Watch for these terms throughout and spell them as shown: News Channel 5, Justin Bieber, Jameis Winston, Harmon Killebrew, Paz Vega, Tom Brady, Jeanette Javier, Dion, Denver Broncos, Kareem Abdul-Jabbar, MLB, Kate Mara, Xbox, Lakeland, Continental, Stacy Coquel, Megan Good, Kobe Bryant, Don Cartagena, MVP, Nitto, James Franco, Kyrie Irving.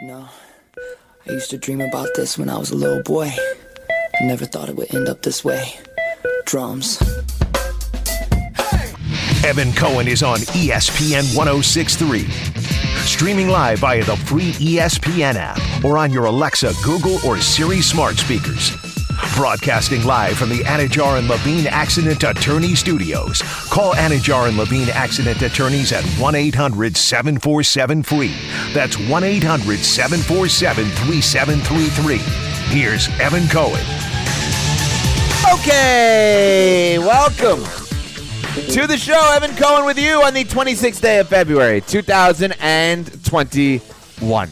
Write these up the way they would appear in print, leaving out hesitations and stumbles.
You know, I used to dream about this when I was a little boy. I never thought it would end up this way. Drums. Evan Cohen is on ESPN 106.3. Streaming live via the free ESPN app or on your Alexa, Google, or Siri smart speakers. Broadcasting live from the Anidjar and Levine Accident Attorney Studios. Call Anidjar and Levine Accident Attorneys at 1-800-747-FREE. That's 1-800-747-3733. Here's Evan Cohen. Okay, welcome to the show. Evan Cohen with you on the 26th day of February, 2021.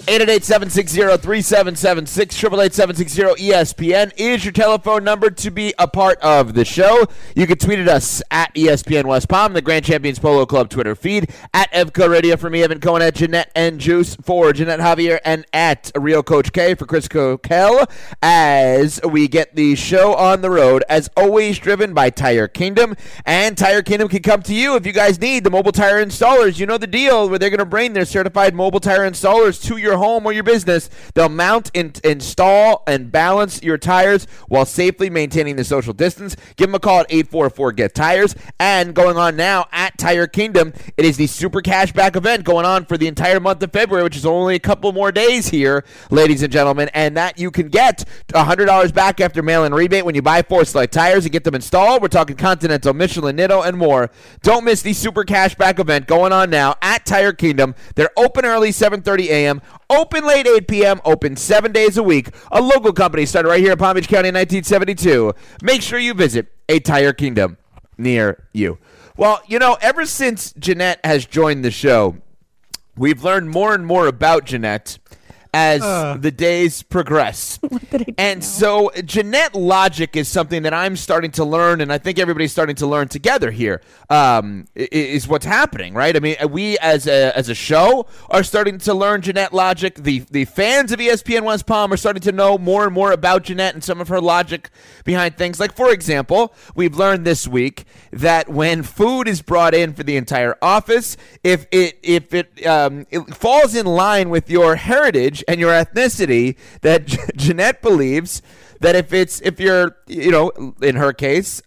888-760-3776, 888-760-ESPN is your telephone number to be a part of the show. You can tweet at us at ESPN West Palm, the Grand Champions Polo Club Twitter feed, at Evco Radio for me, Evan Cohen, at Jeanette and Juice for Jeanette Javier, and at Real Coach K for Chris Coquel as we get the show on the road, as always driven by Tire Kingdom. And Tire Kingdom can come to you if you guys need the mobile tire installers. You know the deal, where they're going to bring their certified mobile tire installers to your home or your business. They'll mount and install and balance your tires while safely maintaining the social distance. Give them a call at 844-GET-TIRES. And going on now at Tire Kingdom, it is the Super Cashback event going on for the entire month of February, which is only a couple more days here, ladies and gentlemen, and that you can get $100 back after mail-in rebate when you buy four select tires and get them installed. We're talking Continental, Michelin, Nitto, and more. Don't miss the Super Cashback event going on now at Tire Kingdom. They're open early, 7:30 a.m., open late 8 p.m., open 7 days a week. A local company started right here in Palm Beach County in 1972. Make sure you visit a Tire Kingdom near you. Well, you know, ever since Jeanette has joined the show, we've learned more and more about Jeanette as the days progress. And so Jeanette logic is something that I'm starting to learn, and I think everybody's starting to learn together here, is what's happening, right? I mean, we as a show are starting to learn Jeanette logic. The fans of ESPN West Palm are starting to know more and more about Jeanette and some of her logic behind things. Like, for example, we've learned this week that when food is brought in for the entire office, if it falls in line with your heritage and your ethnicity, that Jeanette believes that if you're, you know, in her case,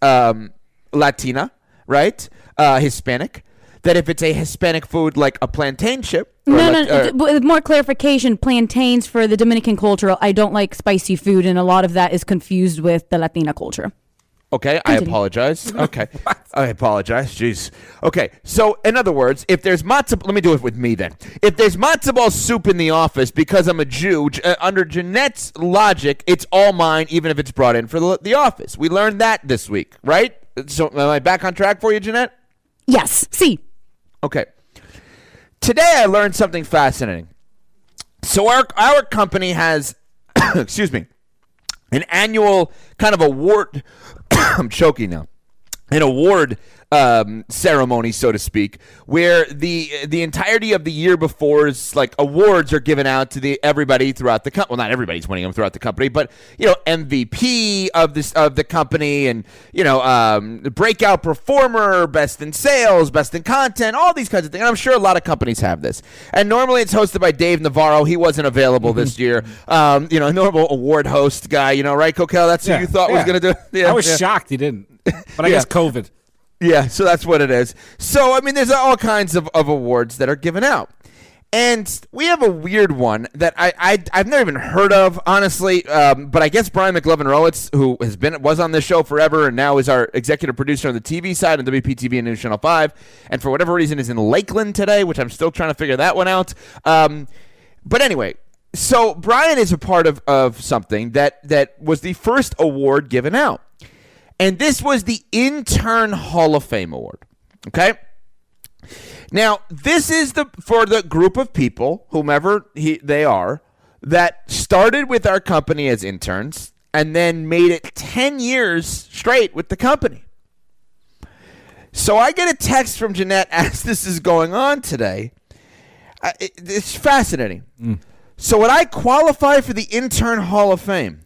Latina, right, Hispanic, that if it's a Hispanic food like a plantain chip. More clarification, plantains for the Dominican culture. I don't like spicy food, and a lot of that is confused with the Latina culture. Okay, I apologize. Okay, I apologize. Jeez. Okay, so in other words, if there's matzo, let me do it with me then. If there's matzo ball soup in the office because I'm a Jew, under Jeanette's logic, it's all mine, even if it's brought in for the office. We learned that this week, right? So am I back on track for you, Jeanette? Yes. See. Okay. Today I learned something fascinating. So our company has, excuse me, an annual kind of award. I'm choking now. An award ceremony, so to speak, where the entirety of the year before's like awards are given out to everybody throughout the company. Well, not everybody's winning them throughout the company, but you know, MVP of the company, and you know, breakout performer, best in sales, best in content, all these kinds of things. And I'm sure a lot of companies have this. And normally it's hosted by Dave Navarro. He wasn't available this year. You know, a normal award host guy. You know, right, Coquel? That's who you thought was going to do it. Yeah, I was shocked he didn't. But I guess COVID. Yeah, so that's what it is. So, I mean, there's all kinds of awards that are given out. And we have a weird one that I've never even heard of, honestly. But I guess Brian McLovin Rohrwitz, who was on this show forever and now is our executive producer on the TV side on WPTV and News Channel 5, and for whatever reason is in Lakeland today, which I'm still trying to figure that one out. But anyway, so Brian is a part of something that was the first award given out. And this was the Intern Hall of Fame Award, okay? Now, this is for the group of people, whomever they are, that started with our company as interns and then made it 10 years straight with the company. So I get a text from Jeanette as this is going on today. It's fascinating. Mm. So would I qualify for the Intern Hall of Fame?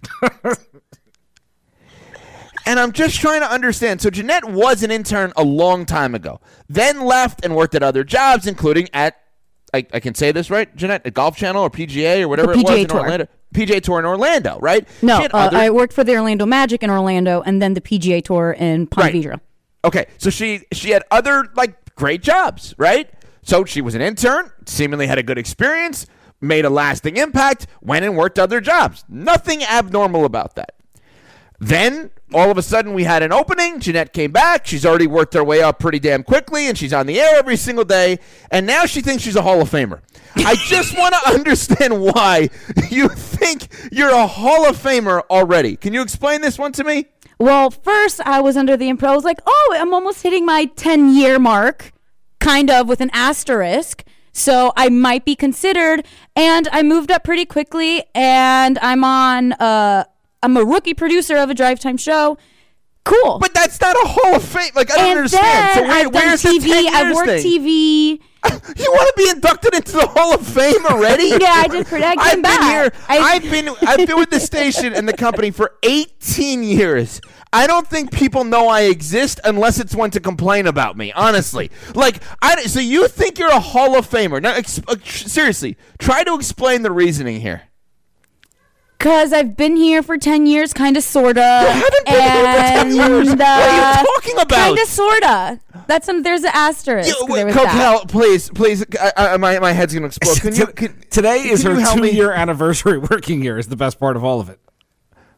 And I'm just trying to understand. So Jeanette was an intern a long time ago, then left and worked at other jobs, including at I can say this, right, Jeanette? A Golf Channel or PGA or whatever it was in Orlando. PGA Tour in Orlando, right? No, I worked for the Orlando Magic in Orlando and then the PGA Tour in Ponte Vedra. Okay, so she had other, like, great jobs, right? So she was an intern, seemingly had a good experience, made a lasting impact, went and worked other jobs. Nothing abnormal about that. Then, all of a sudden, we had an opening. Jeanette came back. She's already worked her way up pretty damn quickly, and she's on the air every single day. And now she thinks she's a Hall of Famer. I just want to understand why you think you're a Hall of Famer already. Can you explain this one to me? Well, first, I was under the impression, I was like, oh, I'm almost hitting my 10-year mark, kind of with an asterisk. So I might be considered. And I moved up pretty quickly, and I'm a rookie producer of a drive-time show. Cool. But that's not a Hall of Fame. Like, I don't understand. So where's the 10 years I've worked thing? TV. You want to be inducted into the Hall of Fame already? Yeah, I did. I've been with the station and the company for 18 years. I don't think people know I exist unless it's one to complain about me, honestly. Like, so you think you're a Hall of Famer. Now, seriously, try to explain the reasoning here. Because I've been here for 10 years, kind of, sort of. You haven't been here for 10 years. What are you talking about? Kind of, sort of. There's an asterisk. Coquel, please. My head's going to explode. Today is her 2-year anniversary working here is the best part of all of it.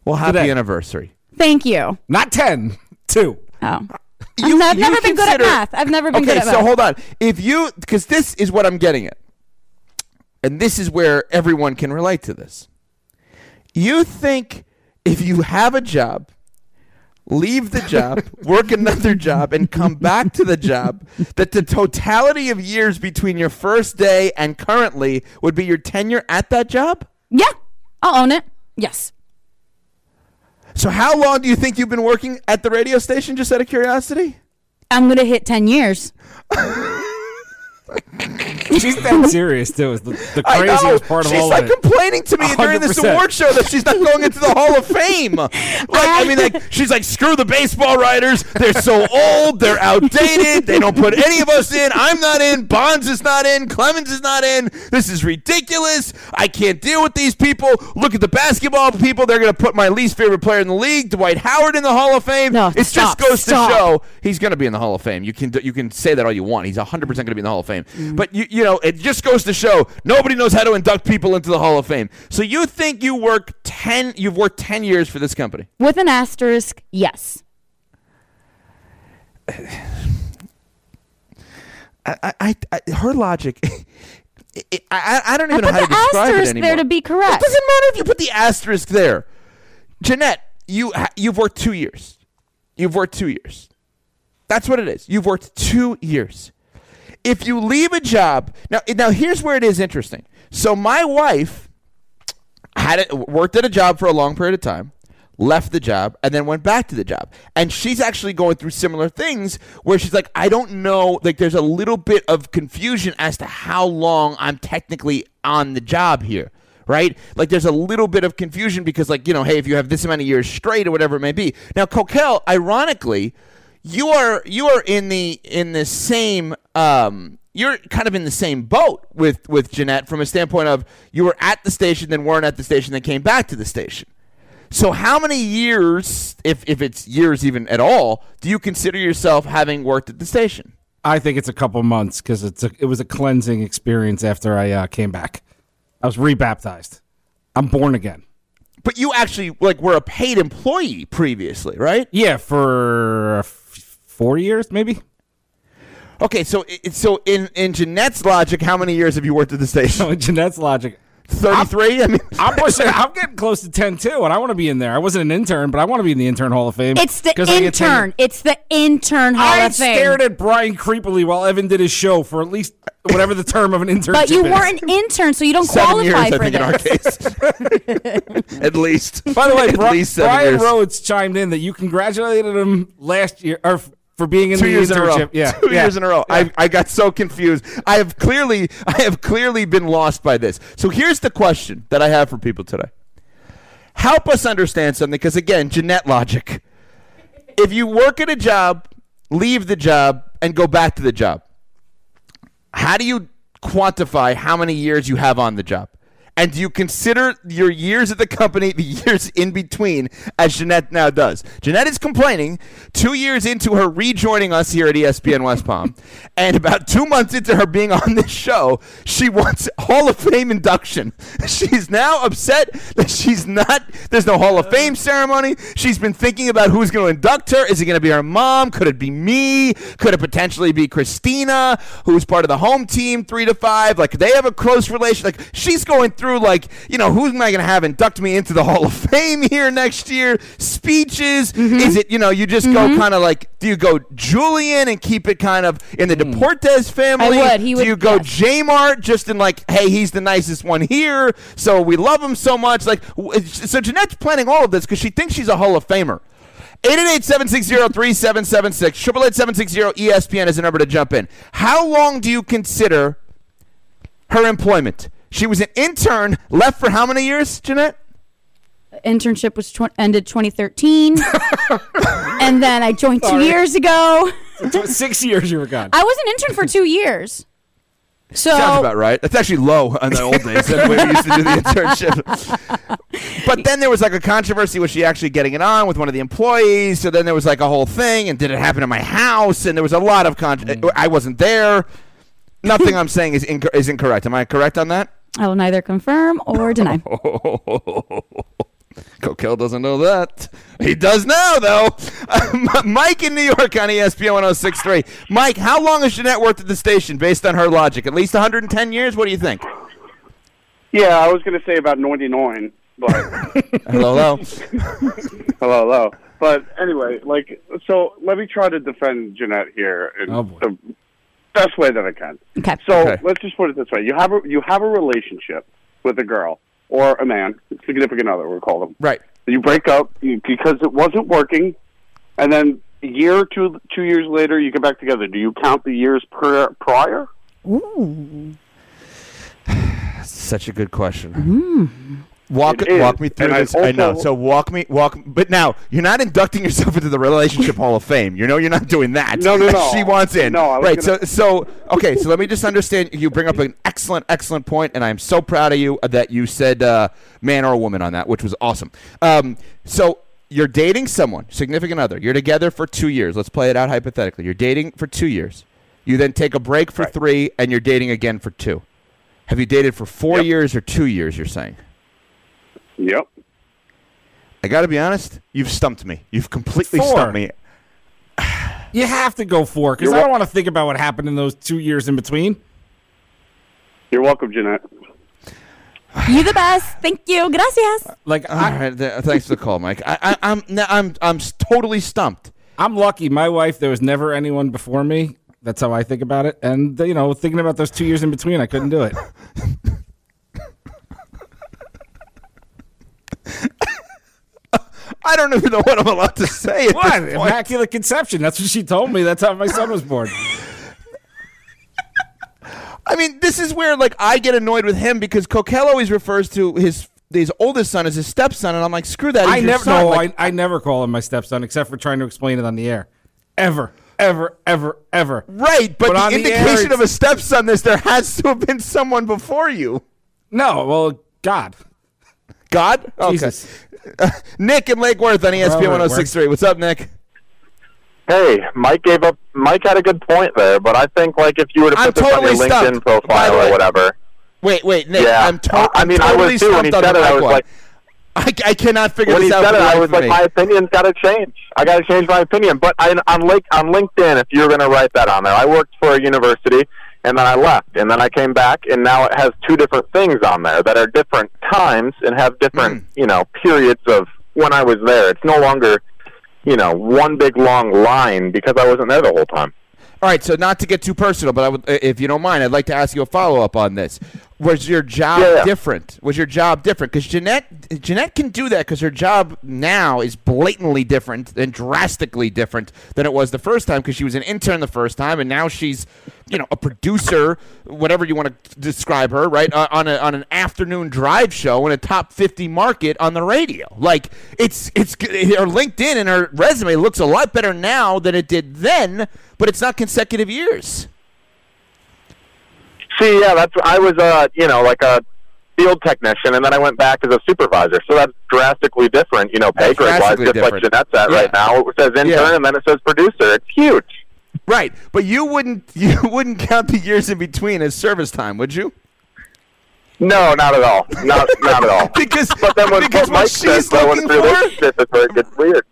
Well, happy anniversary. Thank you. Not 10, 2. Oh. I've never been good at math. I've never been good at math. Okay, so hold on. Because this is what I'm getting at. And this is where everyone can relate to this. You think if you have a job, leave the job, work another job, and come back to the job, that the totality of years between your first day and currently would be your tenure at that job? Yeah, I'll own it. Yes. So how long do you think you've been working at the radio station, just out of curiosity? I'm going to hit 10 years. She's that serious, too. It's the craziest part of all of it. She's like complaining to me 100%. During this award show that she's not going into the Hall of Fame. Like, she's like, screw the baseball writers. They're so old. They're outdated. They don't put any of us in. I'm not in. Bonds is not in. Clemens is not in. This is ridiculous. I can't deal with these people. Look at the basketball people. They're going to put my least favorite player in the league, Dwight Howard, in the Hall of Fame. No, it just goes to show he's going to be in the Hall of Fame. You can say that all you want. He's 100% going to be in the Hall of Fame. But you know, it just goes to show nobody knows how to induct people into the Hall of Fame. So you think you've worked 10 years for this company? With an asterisk, yes. Her logic. I don't even know how to describe it anymore. Put the asterisk there to be correct. It doesn't matter if you put the asterisk there. Jeanette, you've worked 2 years. You've worked 2 years. That's what it is. You've worked 2 years. If you leave a job now, here's where it is interesting. So my wife worked at a job for a long period of time, left the job, and then went back to the job. And she's actually going through similar things where she's like, I don't know. Like, there's a little bit of confusion as to how long I'm technically on the job here. Right? Like, there's a little bit of confusion because, like, you know, hey, if you have this amount of years straight or whatever it may be. Now, Coquel, ironically, you are you're kind of in the same boat with Jeanette from a standpoint of you were at the station, then weren't at the station, then came back to the station. So how many years, if it's years even at all, do you consider yourself having worked at the station? I think it's a couple months because it was a cleansing experience after I came back. I was rebaptized. I'm born again. But you actually were a paid employee previously, right? Yeah, for 4 years, maybe. Okay, so in Jeanette's logic, how many years have you worked at the station? So in Jeanette's logic, 33. I'm getting close to 10 too, and I want to be in there. I wasn't an intern, but I want to be in the intern Hall of Fame. It's the intern. It's the intern Hall of Fame. I stared at Brian creepily while Evan did his show for at least whatever the term of an internship is. But you were an intern, so you don't qualify for this. At least. By the way, Brian Rhodes chimed in that you congratulated him last year or for being in the internship. Yeah. 2 years in a row. Yeah. I got so confused. I have clearly been lost by this. So here's the question that I have for people today. Help us understand something, because again, Jeanette logic. If you work at a job, leave the job, and go back to the job, how do you quantify how many years you have on the job? And do you consider your years at the company the years in between, as Jeanette now does? Jeanette is complaining 2 years into her rejoining us here at ESPN West Palm, and about 2 months into her being on this show, she wants Hall of Fame induction. She's now upset that she's not. There's no Hall of Fame ceremony. She's been thinking about who's going to induct her. Is it going to be her mom? Could it be me? Could it potentially be Christina, who's part of the home team 3-5? Like, they have a close relation. Like, she's going through, like, you know, who's am I going to have induct me into the Hall of Fame here next year? Speeches? Mm-hmm. Is it, you know, you just go kind of like, do you go Julian and keep it kind of in the Deportes family? I would. He would. Do you go J-Mart just in like, hey, he's the nicest one here, so we love him so much? Like, so Jeanette's planning all of this because she thinks she's a Hall of Famer. 888-760-3776. 888-760-ESPN is the number to jump in. How long do you consider her employment? She was an intern, left for how many years, Jeanette? Internship was ended 2013. And then I joined 2 years ago. 6 years you were gone. I was an intern for 2 years. So, sounds about right. That's actually low on the old days. That's the way we used to do the internship. But then there was like a controversy. Was she actually getting it on with one of the employees? So then there was like a whole thing. And did it happen in my house? And there was a lot of I wasn't there. Nothing I'm saying is incorrect. Am I correct on that? I will neither confirm or deny. Coquel doesn't know that. He does now, though. Mike in New York on ESPN 106.3. Mike, how long has Jeanette worked at the station based on her logic? At least 110 years? What do you think? Yeah, I was going to say about 99. But hello. Hello. But anyway, like, so let me try to defend Jeanette here. Oh, boy. Best way that I can. Okay. So let's just put it this way: you have a relationship with a girl or a man, significant other, we'll call them. Right. You break up because it wasn't working, and then a year or two years later, you get back together. Do you count the years prior? Ooh, that's such a good question. Mm. Walk me through this. I know. So walk. But now you're not inducting yourself into the relationship Hall of Fame. You know you're not doing that. No. She wants in. No. Right. So okay. So let me just understand. You bring up an excellent point, and I'm so proud of you that you said man or woman on that, which was awesome. So you're dating someone, significant other. You're together for 2 years. Let's play it out hypothetically. You're dating for 2 years. You then take a break for three, and you're dating again for two. Have you dated for four years or 2 years? You're saying. Yep. I got to be honest. You've stumped me. You've completely stumped me. You have to go four because I don't want to think about what happened in those 2 years in between. You're welcome, Jeanette. You're the best. Thank you. Gracias. Like, all right, thanks for the call, Mike. I'm totally stumped. I'm lucky. My wife. There was never anyone before me. That's how I think about it. And you know, thinking about those 2 years in between, I couldn't do it. I don't even know what I'm allowed to say. What? Immaculate conception. That's what she told me. That's how my son was born. I mean, this is where, like, I get annoyed with him because Coquel always refers to his oldest son as his stepson, and I'm like, screw that. I never call him my stepson except for trying to explain it on the air. Ever. Right, but the indication of a stepson is there has to have been someone before you. No, well, God. God? Okay. Jesus. Nick in Lake Worth on ESPN 106.3. What's up, Nick? Hey, Mike had a good point there, but I think like if you were to put this on your LinkedIn profile or whatever. Wait, Nick. Yeah. I was too. When he said it, I was like, I cannot figure this out. When he said it, I was like, my opinion's got to change. I got to change my opinion. But on LinkedIn, if you're going to write that on there, I worked for a university. And then I left, and then I came back, and now it has two different things on there that are different times and have different, periods of when I was there. It's no longer, one big long line because I wasn't there the whole time. All right, so not to get too personal, but I would, if you don't mind, I'd like to ask you a follow-up on this. Was your job different? Was your job different? Because Jeanette can do that because her job now is blatantly different and drastically different than it was the first time because she was an intern the first time, and now she's, a producer, whatever you want to describe her, right, on an afternoon drive show in a top 50 market on the radio. Like, it's her LinkedIn and her resume looks a lot better now than it did then, but it's not consecutive years. See, yeah, that's. I was a field technician, and then I went back as a supervisor. So that's drastically different, pay grade wise, just different. Like Jeanette's at right now. It says intern, and then it says producer. It's huge. Right, but you wouldn't count the years in between as service time, would you? No, not at all. Not at all. Because Mike says, it's weird.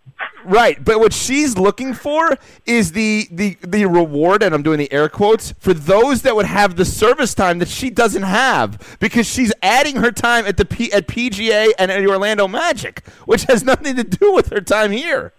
Right, but what she's looking for is the reward, and I'm doing the air quotes, for those that would have the service time that she doesn't have, because she's adding her time at the PGA and at the Orlando Magic, which has nothing to do with her time here.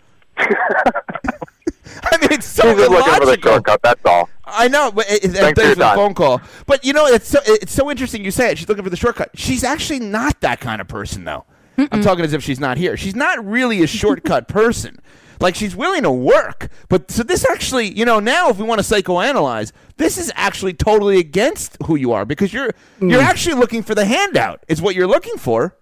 I mean, it's so illogical. She's looking for the shortcut, that's all. I know. But thanks for the phone call. But, it's so interesting you say it. She's looking for the shortcut. She's actually not that kind of person, though. Mm-mm. I'm talking as if she's not here. She's not really a shortcut person. Like, she's willing to work. But so this actually, now if we want to psychoanalyze, this is actually totally against who you are, because you're actually looking for the handout is what you're looking for.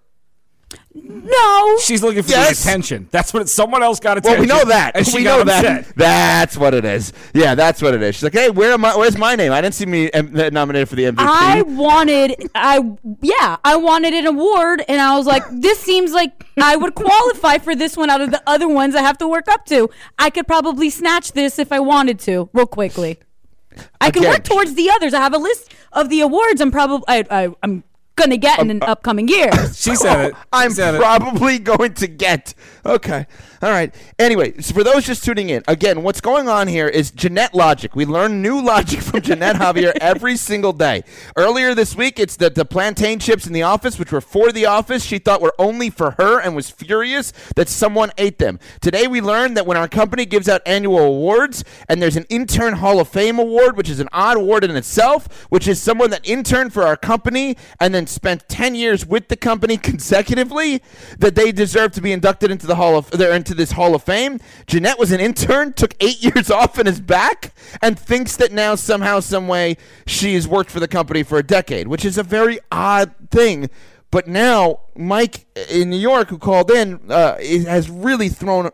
No. She's looking for the attention. That's what someone else got attention. Well, we know that. And we know that. That's what it is. Yeah, that's what it is. She's like, hey, where's my name? I didn't see me nominated for the MVP. I wanted an award, and I was like, this seems like I would qualify for this one out of the other ones I have to work up to. I could probably snatch this if I wanted to real quickly. I can work towards the others. I have a list of the awards I'm going to get in an upcoming year. She said it. Going to get. Okay. All right. Anyway, so for those just tuning in, again, what's going on here is Jeanette logic. We learn new logic from Jeanette Javier every single day. Earlier this week, it's the plantain chips in the office, which were for the office. She thought were only for her and was furious that someone ate them. Today, we learned that when our company gives out annual awards, and there's an Intern Hall of Fame award, which is an odd award in itself, which is someone that interned for our company and then spent 10 years with the company consecutively, that they deserve to be inducted into the Hall of Fame. Jeanette was an intern, took 8 years off and is back, and thinks that now somehow, some way, she's worked for the company for a decade, which is a very odd thing. But now Mike in New York, who called in, has really thrown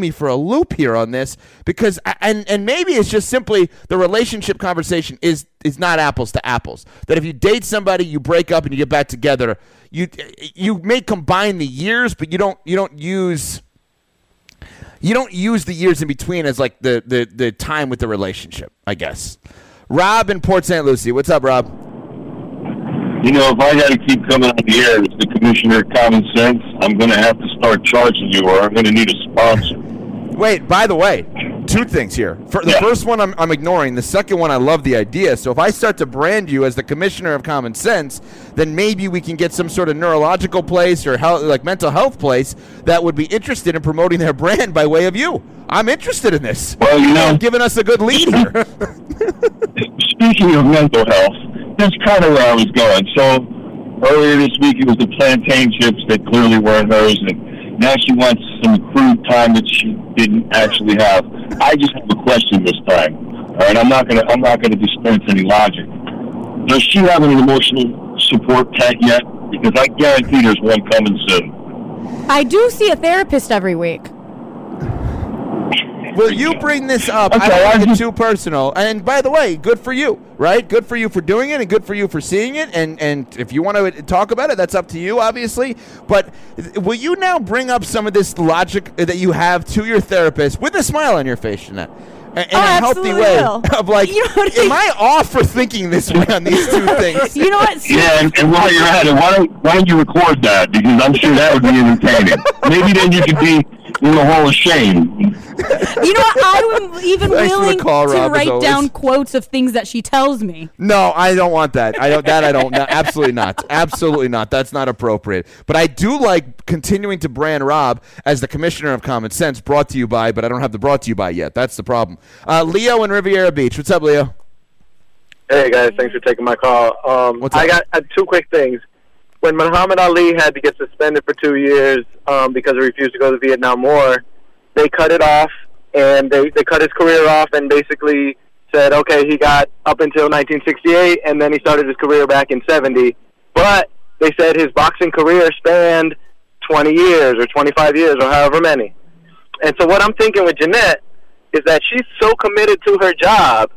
me for a loop here on this, because and maybe it's just simply the relationship conversation is not apples to apples. That if you date somebody, you break up and you get back together. You may combine the years, but you don't use the years in between as like the time with the relationship, I guess. Rob in Port St. Lucie, what's up, Rob? If I got to keep coming on the air with the commissioner common sense, I'm going to have to start charging you, or I'm going to need a sponsor. Wait, by the way, two things here. The first one I'm ignoring. The second one, I love the idea. So if I start to brand you as the commissioner of common sense, then maybe we can get some sort of neurological place or health, like mental health place that would be interested in promoting their brand by way of you. I'm interested in this. Well, you're giving us a good lead here. Speaking of mental health, that's kind of where I was going. So earlier this week, it was the plantain chips that clearly weren't hers, and now she wants some crude time that she didn't actually have. I just have a question this time. All right, I'm not gonna dispense any logic. Does she have an emotional support pet yet? Because I guarantee there's one coming soon. I do see a therapist every week. Will you bring this up? Okay, I don't think it's too personal. And by the way, good for you, right? Good for you for doing it, and good for you for seeing it. And if you want to talk about it, that's up to you, obviously. But will you now bring up some of this logic that you have to your therapist with a smile on your face, Jeanette? In a healthy way of like, am I off for thinking this way on these two things? You know what? Yeah, and while you're at it, why don't you record that? Because I'm sure that would be entertaining. Maybe then you could be in the Hall of Shame. I'm even willing to write down quotes of things that she tells me. No, I don't want that. Absolutely not. Absolutely not. That's not appropriate. But I do like continuing to brand Rob as the commissioner of common sense, brought to you by, but I don't have the brought to you by yet. That's the problem. Leo in Riviera Beach. What's up, Leo? Hey, guys. Thanks for taking my call. I got two quick things. When Muhammad Ali had to get suspended for 2 years because he refused to go to the Vietnam War, they cut it off, and they cut his career off and basically said, okay, he got up until 1968, and then he started his career back in 70. But they said his boxing career spanned 20 years or 25 years or however many. And so what I'm thinking with Jeanette is that she's so committed to her job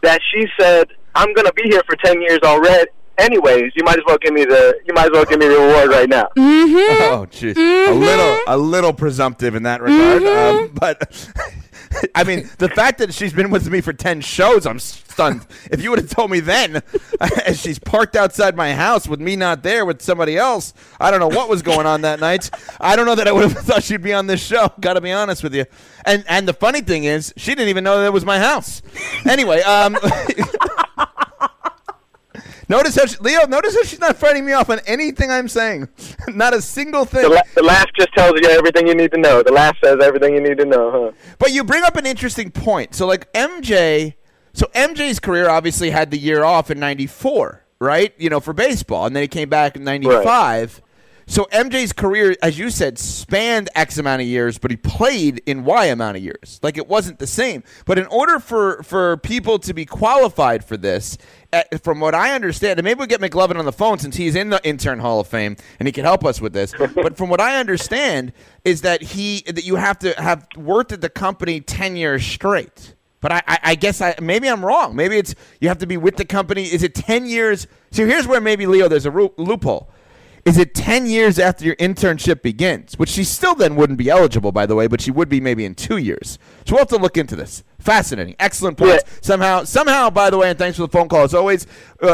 that she said, I'm gonna be here for 10 years already. Anyways, you might as well give me the reward right now. Mm-hmm. Oh, jeez, mm-hmm. a little presumptive in that regard, mm-hmm. But. I mean, the fact that she's been with me for 10 shows, I'm stunned. If you would have told me then, as she's parked outside my house with me not there with somebody else, I don't know what was going on that night. I don't know that I would have thought she'd be on this show, got to be honest with you. And the funny thing is, she didn't even know that it was my house. Anyway, notice how she's not fighting me off on anything I'm saying. Not a single thing. The laugh just tells you everything you need to know. The laugh says everything you need to know, huh? But you bring up an interesting point. So, like, MJ's career obviously had the year off in 94, right? You know, for baseball. And then he came back in 95. Right. So MJ's career, as you said, spanned X amount of years, but he played in Y amount of years. Like, it wasn't the same. But in order for people to be qualified for this, from what I understand, and maybe we'll get McLovin on the phone since he's in the Intern Hall of Fame and he can help us with this, but from what I understand is that you have to have worked at the company 10 years straight. But I guess maybe I'm wrong. Maybe it's you have to be with the company. Is it 10 years? So here's where maybe, Leo, there's a loophole. Is it 10 years after your internship begins? Which she still then wouldn't be eligible, by the way, but she would be maybe in 2 years. So we'll have to look into this. Fascinating. Excellent points. Yeah. Somehow, by the way, and thanks for the phone call as always,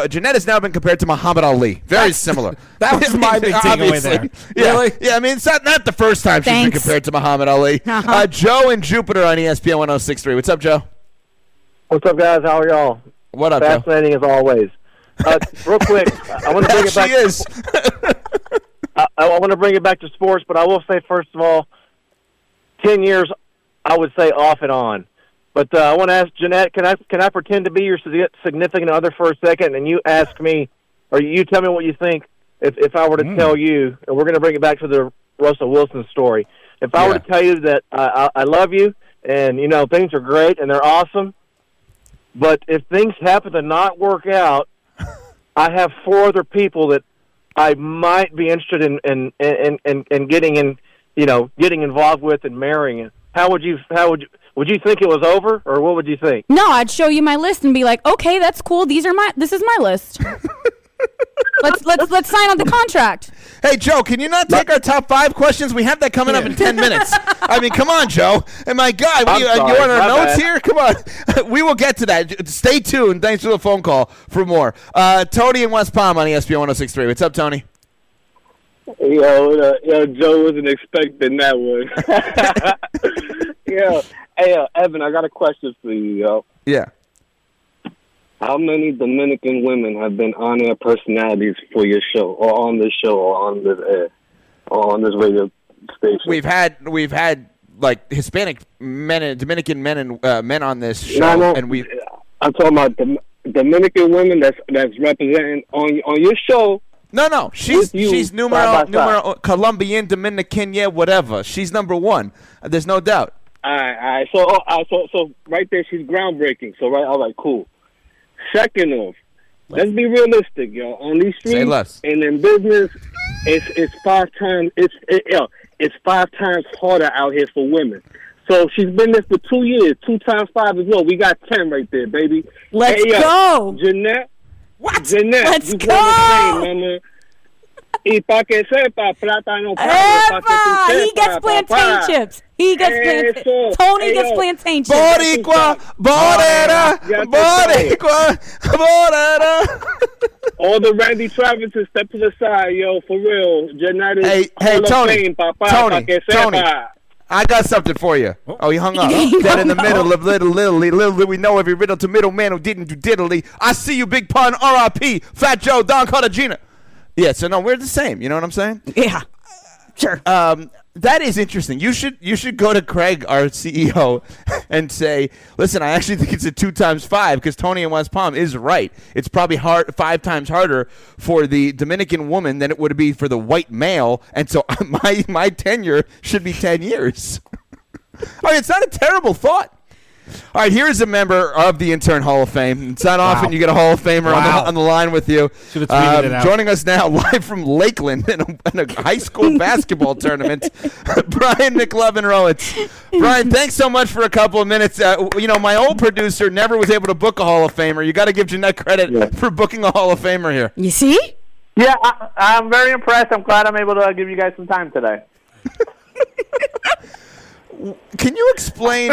Jeanette has now been compared to Muhammad Ali. Very similar. That was my big takeaway there. Yeah. Really? Yeah, I mean, it's not the first time she's been compared to Muhammad Ali. Uh-huh. Joe in Jupiter on ESPN 106.3. What's up, Joe? What's up, guys? How are y'all? What up, Fascinating Joe? As always. Real quick, I want to bring it back. She is. I want to bring it back to sports, but I will say, first of all, 10 years, I would say off and on. But I want to ask Jeanette, can I pretend to be your significant other for a second, and you ask me, or you tell me what you think if I were to tell you, and we're going to bring it back to the Russell Wilson story. If I were to tell you that I love you, and, you know, things are great and they're awesome, but if things happen to not work out, I have 4 other people that I might be interested in getting in, you know, getting involved with and marrying. How would you think it was over, or what would you think? No, I'd show you my list and be like, okay, that's cool. This is my list. Let's sign on the contract. Hey, Joe, can you not take our top 5 questions? We have that coming up in 10 minutes. I mean, come on, Joe. And my God, you on our notes bad. Here? Come on. We will get to that. Stay tuned. Thanks for the phone call for more. Tony in West Palm on ESPN 106.3. What's up, Tony? Yo, Joe wasn't expecting that one. Yeah. Hey, Evan, I got a question for you, yo. Yeah. How many Dominican women have been on-air personalities for your show, or on this show, or on this air, or on this radio station? We've had like Hispanic men and Dominican men and men on this show, no, and we. I'm talking about Dominican women that's representing on your show. No, she's numero Colombian, Dominican, yeah, whatever. She's number one. There's no doubt. All right. So right there, she's groundbreaking. So right, all right, cool. Second off, let's be realistic, yo. On these streets and in business, it's 5 times harder out here for women. So she's been there for 2 years. 2 times 5 is low. We got 10 right there, baby. Let's go, Jeanette. What? Jeanette, let's go, mama. Y pa que sepa, plata no para. He gets plantain chips. He gets plantain. Tony gets plantain chips. Boricua. All the Randy Travises step to the side, yo, for real. Jeanette, hey, Tony. Tony. I got something for you. Oh, he hung up. Dead in the middle of little, we know every riddle to middle man who didn't do diddly. I see you, big pun, R.I.P., Fat Joe, Don Cartagena. Yeah, so no, we're the same. You know what I'm saying? Yeah, sure. That is interesting. You should go to Craig, our CEO, and say, listen, I actually think it's a 2 times 5 because Tony in West Palm is right. It's probably 5 times harder for the Dominican woman than it would be for the white male, and so my tenure should be 10 years. I mean, it's not a terrible thought. All right, here is a member of the Intern Hall of Fame. It's not often you get a Hall of Famer on the line with you. Joining us now live from Lakeland in a high school basketball tournament, Brian McLovin Rohrwitz. Brian, thanks so much for a couple of minutes. You know, my old producer never was able to book a Hall of Famer. You got to give Jeanette credit for booking a Hall of Famer here. You see? Yeah, I'm very impressed. I'm glad I'm able to give you guys some time today. Can you explain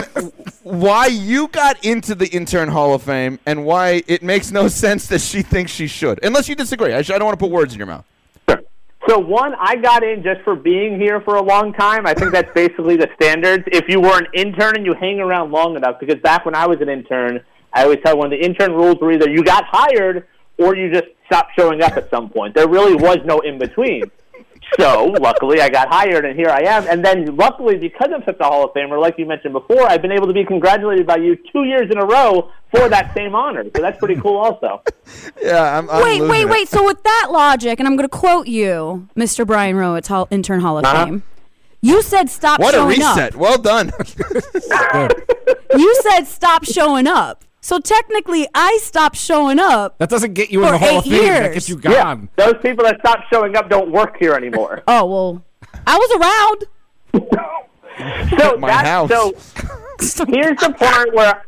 why you got into the Intern Hall of Fame and why it makes no sense that she thinks she should? Unless you disagree. I don't want to put words in your mouth. Sure. So, one, I got in just for being here for a long time. I think that's basically the standards. If you were an intern and you hang around long enough, because back when I was an intern, I always tell everyone the intern rules were either you got hired or you just stopped showing up at some point. There really was no in-between. So, luckily, I got hired, and here I am. And then, luckily, because I'm such a Hall of Famer, like you mentioned before, I've been able to be congratulated by you 2 years in a row for that same honor. So that's pretty cool also. Yeah, I'm Wait. So with that logic, and I'm going to quote you, Mr. Brian Rohrwitz, Intern Hall of Fame. You said stop showing up. What a reset. Well done. You said stop showing up. So technically, I stopped showing up. That doesn't get you in the Hall of Fame. That gets you gone. Yeah. Those people that stopped showing up don't work here anymore. Oh, well, I was around. So here's the part where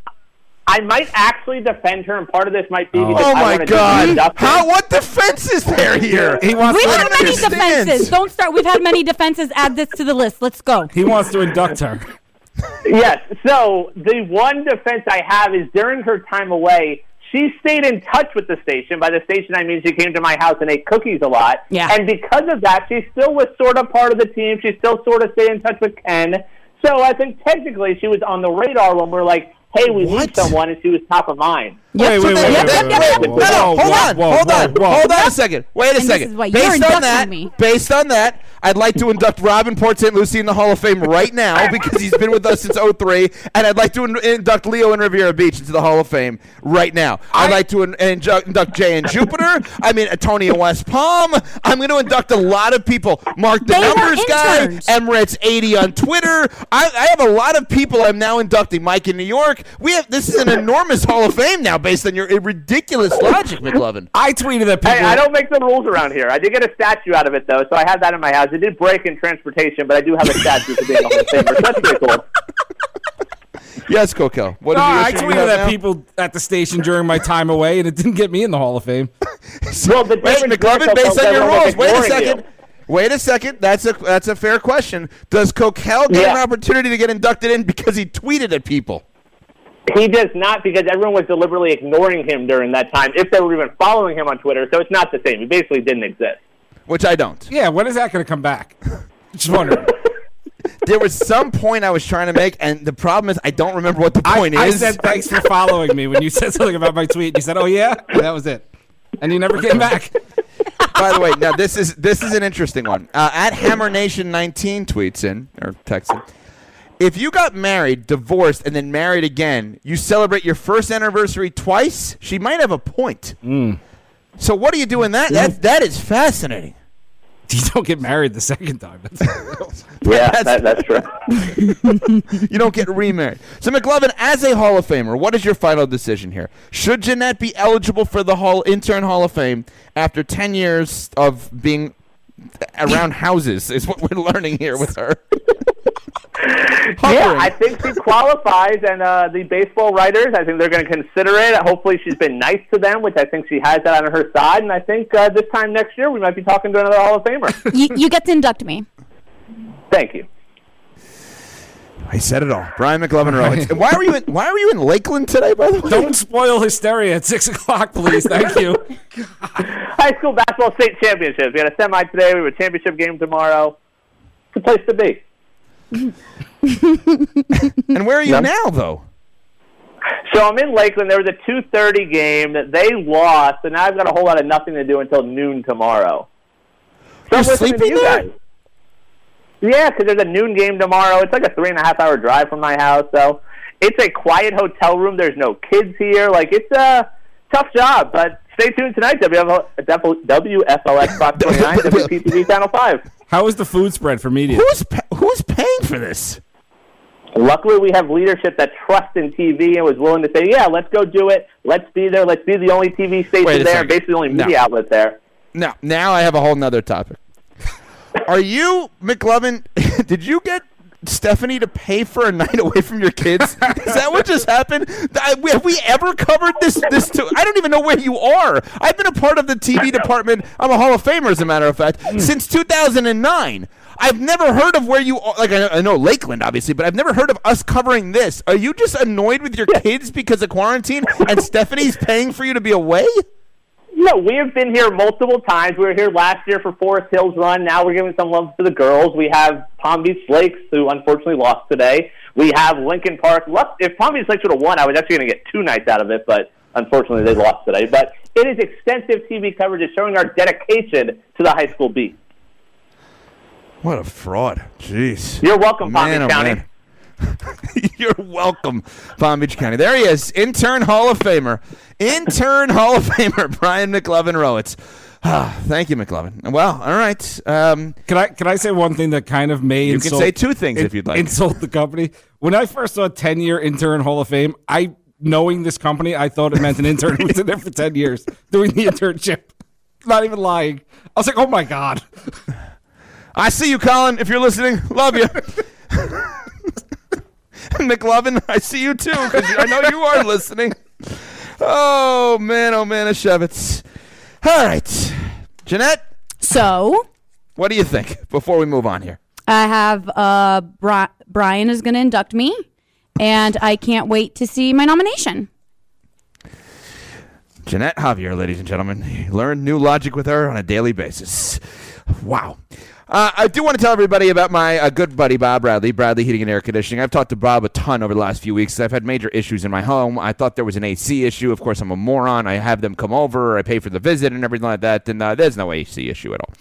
I might actually defend her, and part of this might be because I want to do this. Oh, my God. What defense is there here? We've had many defenses. Don't start. We've had many defenses. Add this to the list. Let's go. He wants to induct her. Yes, so the one defense I have is during her time away, she stayed in touch with the station. By the station, I mean she came to my house and ate cookies a lot. Yeah. And because of that, she still was sort of part of the team. She still sort of stayed in touch with Ken. So I think technically she was on the radar when we're like, hey, we need someone, and she was top of mind. Wait, hold on a second. Wait a second. Based on that, I'd like to induct Robin Port St. Lucie in the Hall of Fame right now because he's been with us since 03, and I'd like to induct Leo and Riviera Beach into the Hall of Fame right now. I'd like to induct Jay and Jupiter. I mean, Tony and West Palm. I'm going to induct a lot of people. Mark the Numbers guy, Emirates80 on Twitter. I have a lot of people I'm now inducting. Mike in New York. This is an enormous Hall of Fame now. Based on your ridiculous logic, McLovin. I tweeted that people... Hey, I don't make the rules around here. I did get a statue out of it, though, so I have that in my house. It did break in transportation, but I do have a statue for being a Hall of Famer. That's pretty cool. Yes, Coquel. I tweeted that people at the station during my time away, and it didn't get me in the Hall of Fame. McLovin, based on your rules, wait a second. Wait a second. That's a fair question. Does Coquel get an opportunity to get inducted in because he tweeted at people? He does not, because everyone was deliberately ignoring him during that time, if they were even following him on Twitter, so it's not the same. He basically didn't exist. Which I don't. Yeah, when is that going to come back? Just wondering. There was some point I was trying to make, and the problem is I don't remember what the point is. I said thanks for following me when you said something about my tweet. You said, oh, yeah? And that was it. And you never came back. By the way, now this is an interesting one. At HammerNation19 tweets in, or texts in. If you got married, divorced, and then married again, you celebrate your first anniversary twice, she might have a point. Mm. So what do you do in that? That is fascinating. You don't get married the second time. That's true. You don't get remarried. So, McLovin, as a Hall of Famer, what is your final decision here? Should Jeanette be eligible for the Intern Hall of Fame after 10 years of being around houses is what we're learning here with her? Yeah, I think she qualifies, and the baseball writers, I think they're going to consider it. Hopefully she's been nice to them, which I think she has that on her side, and I think this time next year we might be talking to another Hall of Famer. You get to induct me. Thank you. I said it all. Brian McLovin Rohrwitz. Why were you in Lakeland today, by the way? Don't spoil hysteria at 6 o'clock, please. Thank you. High school basketball state championships. We had a semi today. We have a championship game tomorrow. It's a place to be. And where are you now, though? So I'm in Lakeland. There was a 2:30 game that they lost, and now I've got a whole lot of nothing to do until noon tomorrow. So I'm listening to you guys. Yeah, because there's a noon game tomorrow. It's like a 3.5-hour drive from my house, so it's a quiet hotel room. There's no kids here. Like, it's a tough job, but stay tuned tonight. WFLX Fox 29, WPTV Channel 5. How is the food spread for media? Who's paying for this? Luckily, we have leadership that trusts in TV and was willing to say, yeah, let's go do it. Let's be there. Let's be the only TV station there, basically the only media outlet there. No, now I have a whole nother topic. Are you, McLovin, did you get Stephanie to pay for a night away from your kids? Is that what just happened? Have we ever covered this too? I don't even know where you are. I've been a part of the TV department. I'm a Hall of Famer, as a matter of fact, since 2009. I've never heard of where you are. Like, I know Lakeland, obviously, but I've never heard of us covering this. Are you just annoyed with your kids because of quarantine and Stephanie's paying for you to be away? No, we have been here multiple times. We were here last year for Forest Hills Run. Now we're giving some love to the girls. We have Palm Beach Lakes, who unfortunately lost today. We have Lincoln Park. If Palm Beach Lakes would have won, I was actually going to get 2 nights out of it, but unfortunately they lost today. But it is extensive TV coverage. It's showing our dedication to the high school beat. What a fraud. Jeez. You're welcome, Palm Beach County. You're welcome, Palm Beach County. There he is, intern Hall of Famer, Brian McLovin Rohrwitz. Thank you, McLovin. Well, all right. Can I say one thing that kind of may insult? You can say two things if you'd like. Insult the company. When I first saw 10-year intern Hall of Fame, knowing this company, I thought it meant an intern who was in there for 10 years doing the internship. Not even lying. I was like, oh, my God. I see you, Colin. If you're listening, love you. McLovin, I see you too, because I know you are listening. Oh man, Ashevitz. All right, Jeanette. So, what do you think before we move on here? I have Brian is going to induct me, and I can't wait to see my nomination. Jeanette Javier, ladies and gentlemen, you learn new logic with her on a daily basis. Wow. I do want to tell everybody about my good buddy, Bob Bradley, Bradley Heating and Air Conditioning. I've talked to Bob a ton over the last few weeks. I've had major issues in my home. I thought there was an AC issue. Of course, I'm a moron. I have them come over. I pay for the visit and everything like that. And there's no AC issue at all.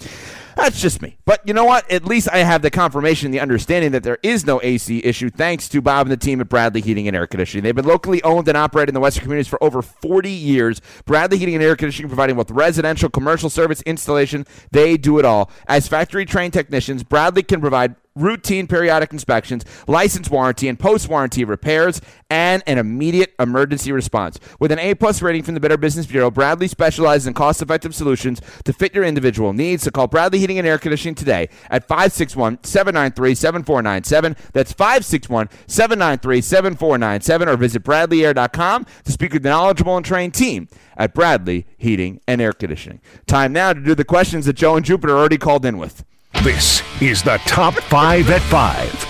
That's just me. But you know what? At least I have the confirmation, the understanding that there is no AC issue thanks to Bob and the team at Bradley Heating and Air Conditioning. They've been locally owned and operated in the Western communities for over 40 years. Bradley Heating and Air Conditioning providing both residential, commercial service, installation. They do it all. As factory-trained technicians, Bradley can provide routine periodic inspections, license warranty, and post-warranty repairs, and an immediate emergency response. With an A-plus rating from the Better Business Bureau, Bradley specializes in cost-effective solutions to fit your individual needs. So call Bradley Heating and Air Conditioning today at 561-793-7497. That's 561-793-7497. Or visit bradleyair.com to speak with the knowledgeable and trained team at Bradley Heating and Air Conditioning. Time now to do the questions that Joe and Jupiter already called in with. This is the Top 5 at 5.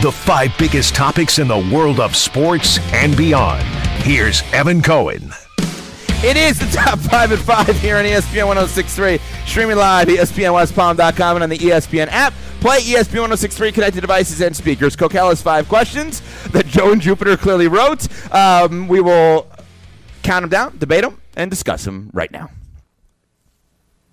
The 5 biggest topics in the world of sports and beyond. Here's Evan Cohen. It is the Top 5 at 5 here on ESPN 1063. Streaming live, ESPNWestPalm.com, and on the ESPN app. Play ESPN 1063, connected devices and speakers. Coquel has 5 questions that Joe and Jupiter clearly wrote. We will count them down, debate them, and discuss them right now.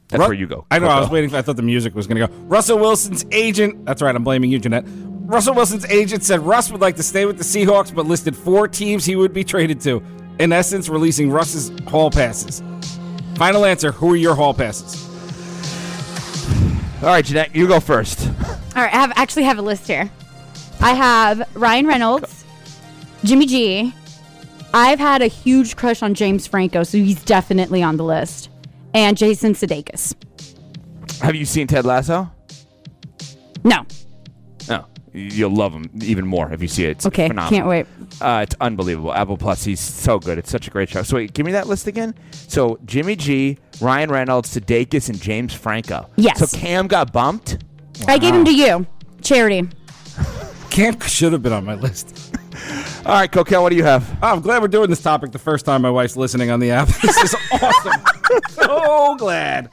That's where you go. I know. I was waiting. I thought the music was going to go. Russell Wilson's agent. That's right. I'm blaming you, Jeanette. Russell Wilson's agent said Russ would like to stay with the Seahawks, but listed 4 teams he would be traded to. In essence, releasing Russ's hall passes. Final answer. Who are your hall passes? All right, Jeanette, you go first. All right. I actually have a list here. I have Ryan Reynolds, Jimmy G. I've had a huge crush on James Franco, so he's definitely on the list. And Jason Sudeikis. Have you seen Ted Lasso? No. No. You'll love him even more if you see it. It's phenomenal. Can't wait. It's unbelievable. Apple Plus, he's so good. It's such a great show. So wait, give me that list again. So Jimmy G, Ryan Reynolds, Sudeikis, and James Franco. Yes. So Cam got bumped? Wow. I gave him to you. Charity. Cam should have been on my list. All right, Coquel, what do you have? Oh, I'm glad we're doing this topic the first time my wife's listening on the app. This is awesome. So glad.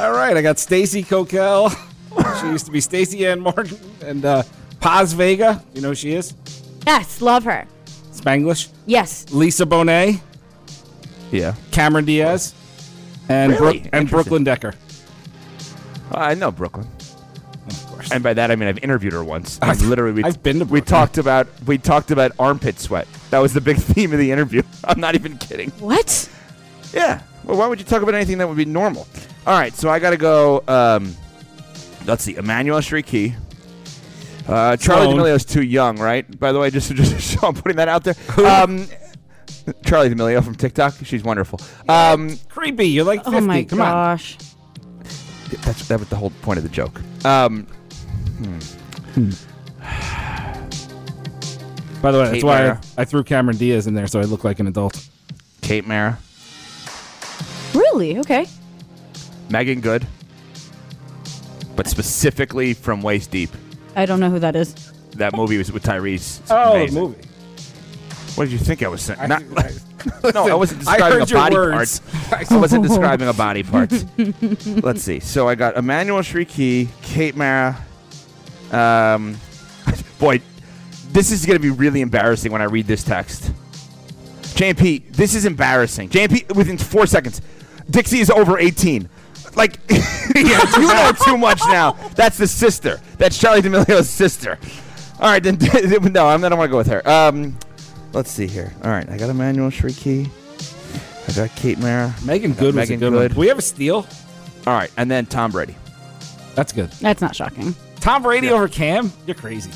All right, I got Stacy Coquel. She used to be Stacy Ann Martin and Paz Vega. You know who she is? Yes, love her. Spanglish? Yes. Lisa Bonet. Yeah. Cameron Diaz. And, really? And Brooklyn Decker. I know Brooklyn. And by that I mean I've interviewed her once. We talked about armpit sweat. That was the big theme of the interview. I'm not even kidding. What? Yeah. Well, why would you talk about anything that would be normal? All right. So I got to go. Let's see. Emmanuelle Chriqui. Charli D'Amelio's too young, right? By the way, just so I'm putting that out there. Charli D'Amelio from TikTok. She's wonderful. Creepy. You're like 50. Oh, my gosh. That was the whole point of the joke. By the way, that's why I threw Cameron Diaz in there, so I look like an adult. Kate Mara. Really? Okay. Megan Good. But specifically from Waist Deep. I don't know who that is. That movie was with Tyrese. It's amazing. The movie. What did you think I was saying? I wasn't describing a body part. I wasn't describing a body part. Let's see. So I got Emmanuelle Chriqui, Kate Mara. Boy, this is going to be really embarrassing when I read this text. JMP, this is embarrassing. JMP, within 4 seconds, Dixie is over 18. Like, you know too much now. That's the sister. That's Charli D'Amelio's sister. All right, then. No, I don't want to go with her. Let's see here. All right, I got Emmanuelle Chriqui. I got Kate Mara. Megan Good was a good one. We have a steal. All right, and then Tom Brady. That's good. That's not shocking. Tom Brady over Cam? You're crazy.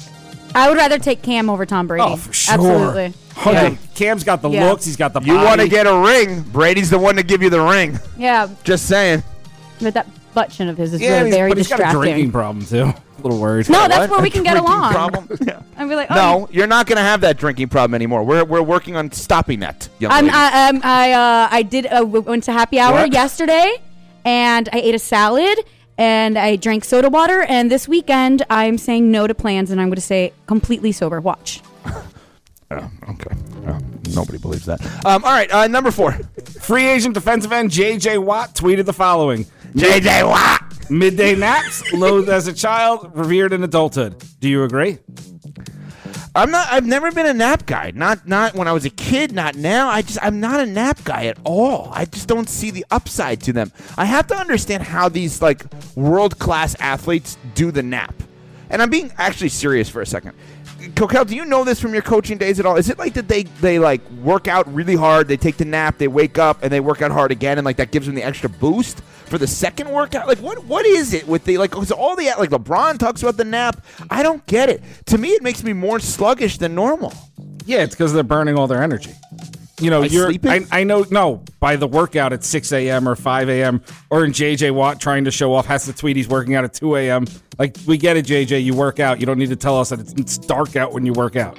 I would rather take Cam over Tom Brady. Oh, for sure. Absolutely. Yeah. Cam's got the looks. He's got the body. You want to get a ring. Brady's the one to give you the ring. Yeah. Just saying. But that butt chin of his is really very distracting. He's got a drinking problem, too. A little worried. No, that's where we can get along. Problem? Yeah. I'd be like, oh. No, you're not going to have that drinking problem anymore. We're working on stopping that, young lady. I went to happy hour yesterday, and I ate a salad. And I drank soda water, and this weekend I'm saying no to plans, and I'm going to say completely sober. Watch. Okay. Nobody believes that. All right, number 4. Free agent defensive end J.J. Watt tweeted the following. J.J. Watt! Midday naps, loathed as a child, revered in adulthood. Do you agree? I've never been a nap guy. Not when I was a kid, not now. I'm not a nap guy at all. I just don't see the upside to them. I have to understand how these world-class athletes do the nap. And I'm being actually serious for a second. Coquel, do you know this from your coaching days at all? Is it like that they work out really hard, they take the nap, they wake up and they work out hard again, and that gives them the extra boost for the second workout? What is it with the because all the LeBron talks about the nap? I don't get it. To me, it makes me more sluggish than normal. Yeah, it's because they're burning all their energy. You know, by the workout at 6 a.m. or 5 a.m. or in J.J. Watt trying to show off, has to tweet he's working out at 2 a.m. We get it, J.J., you work out. You don't need to tell us that it's dark out when you work out.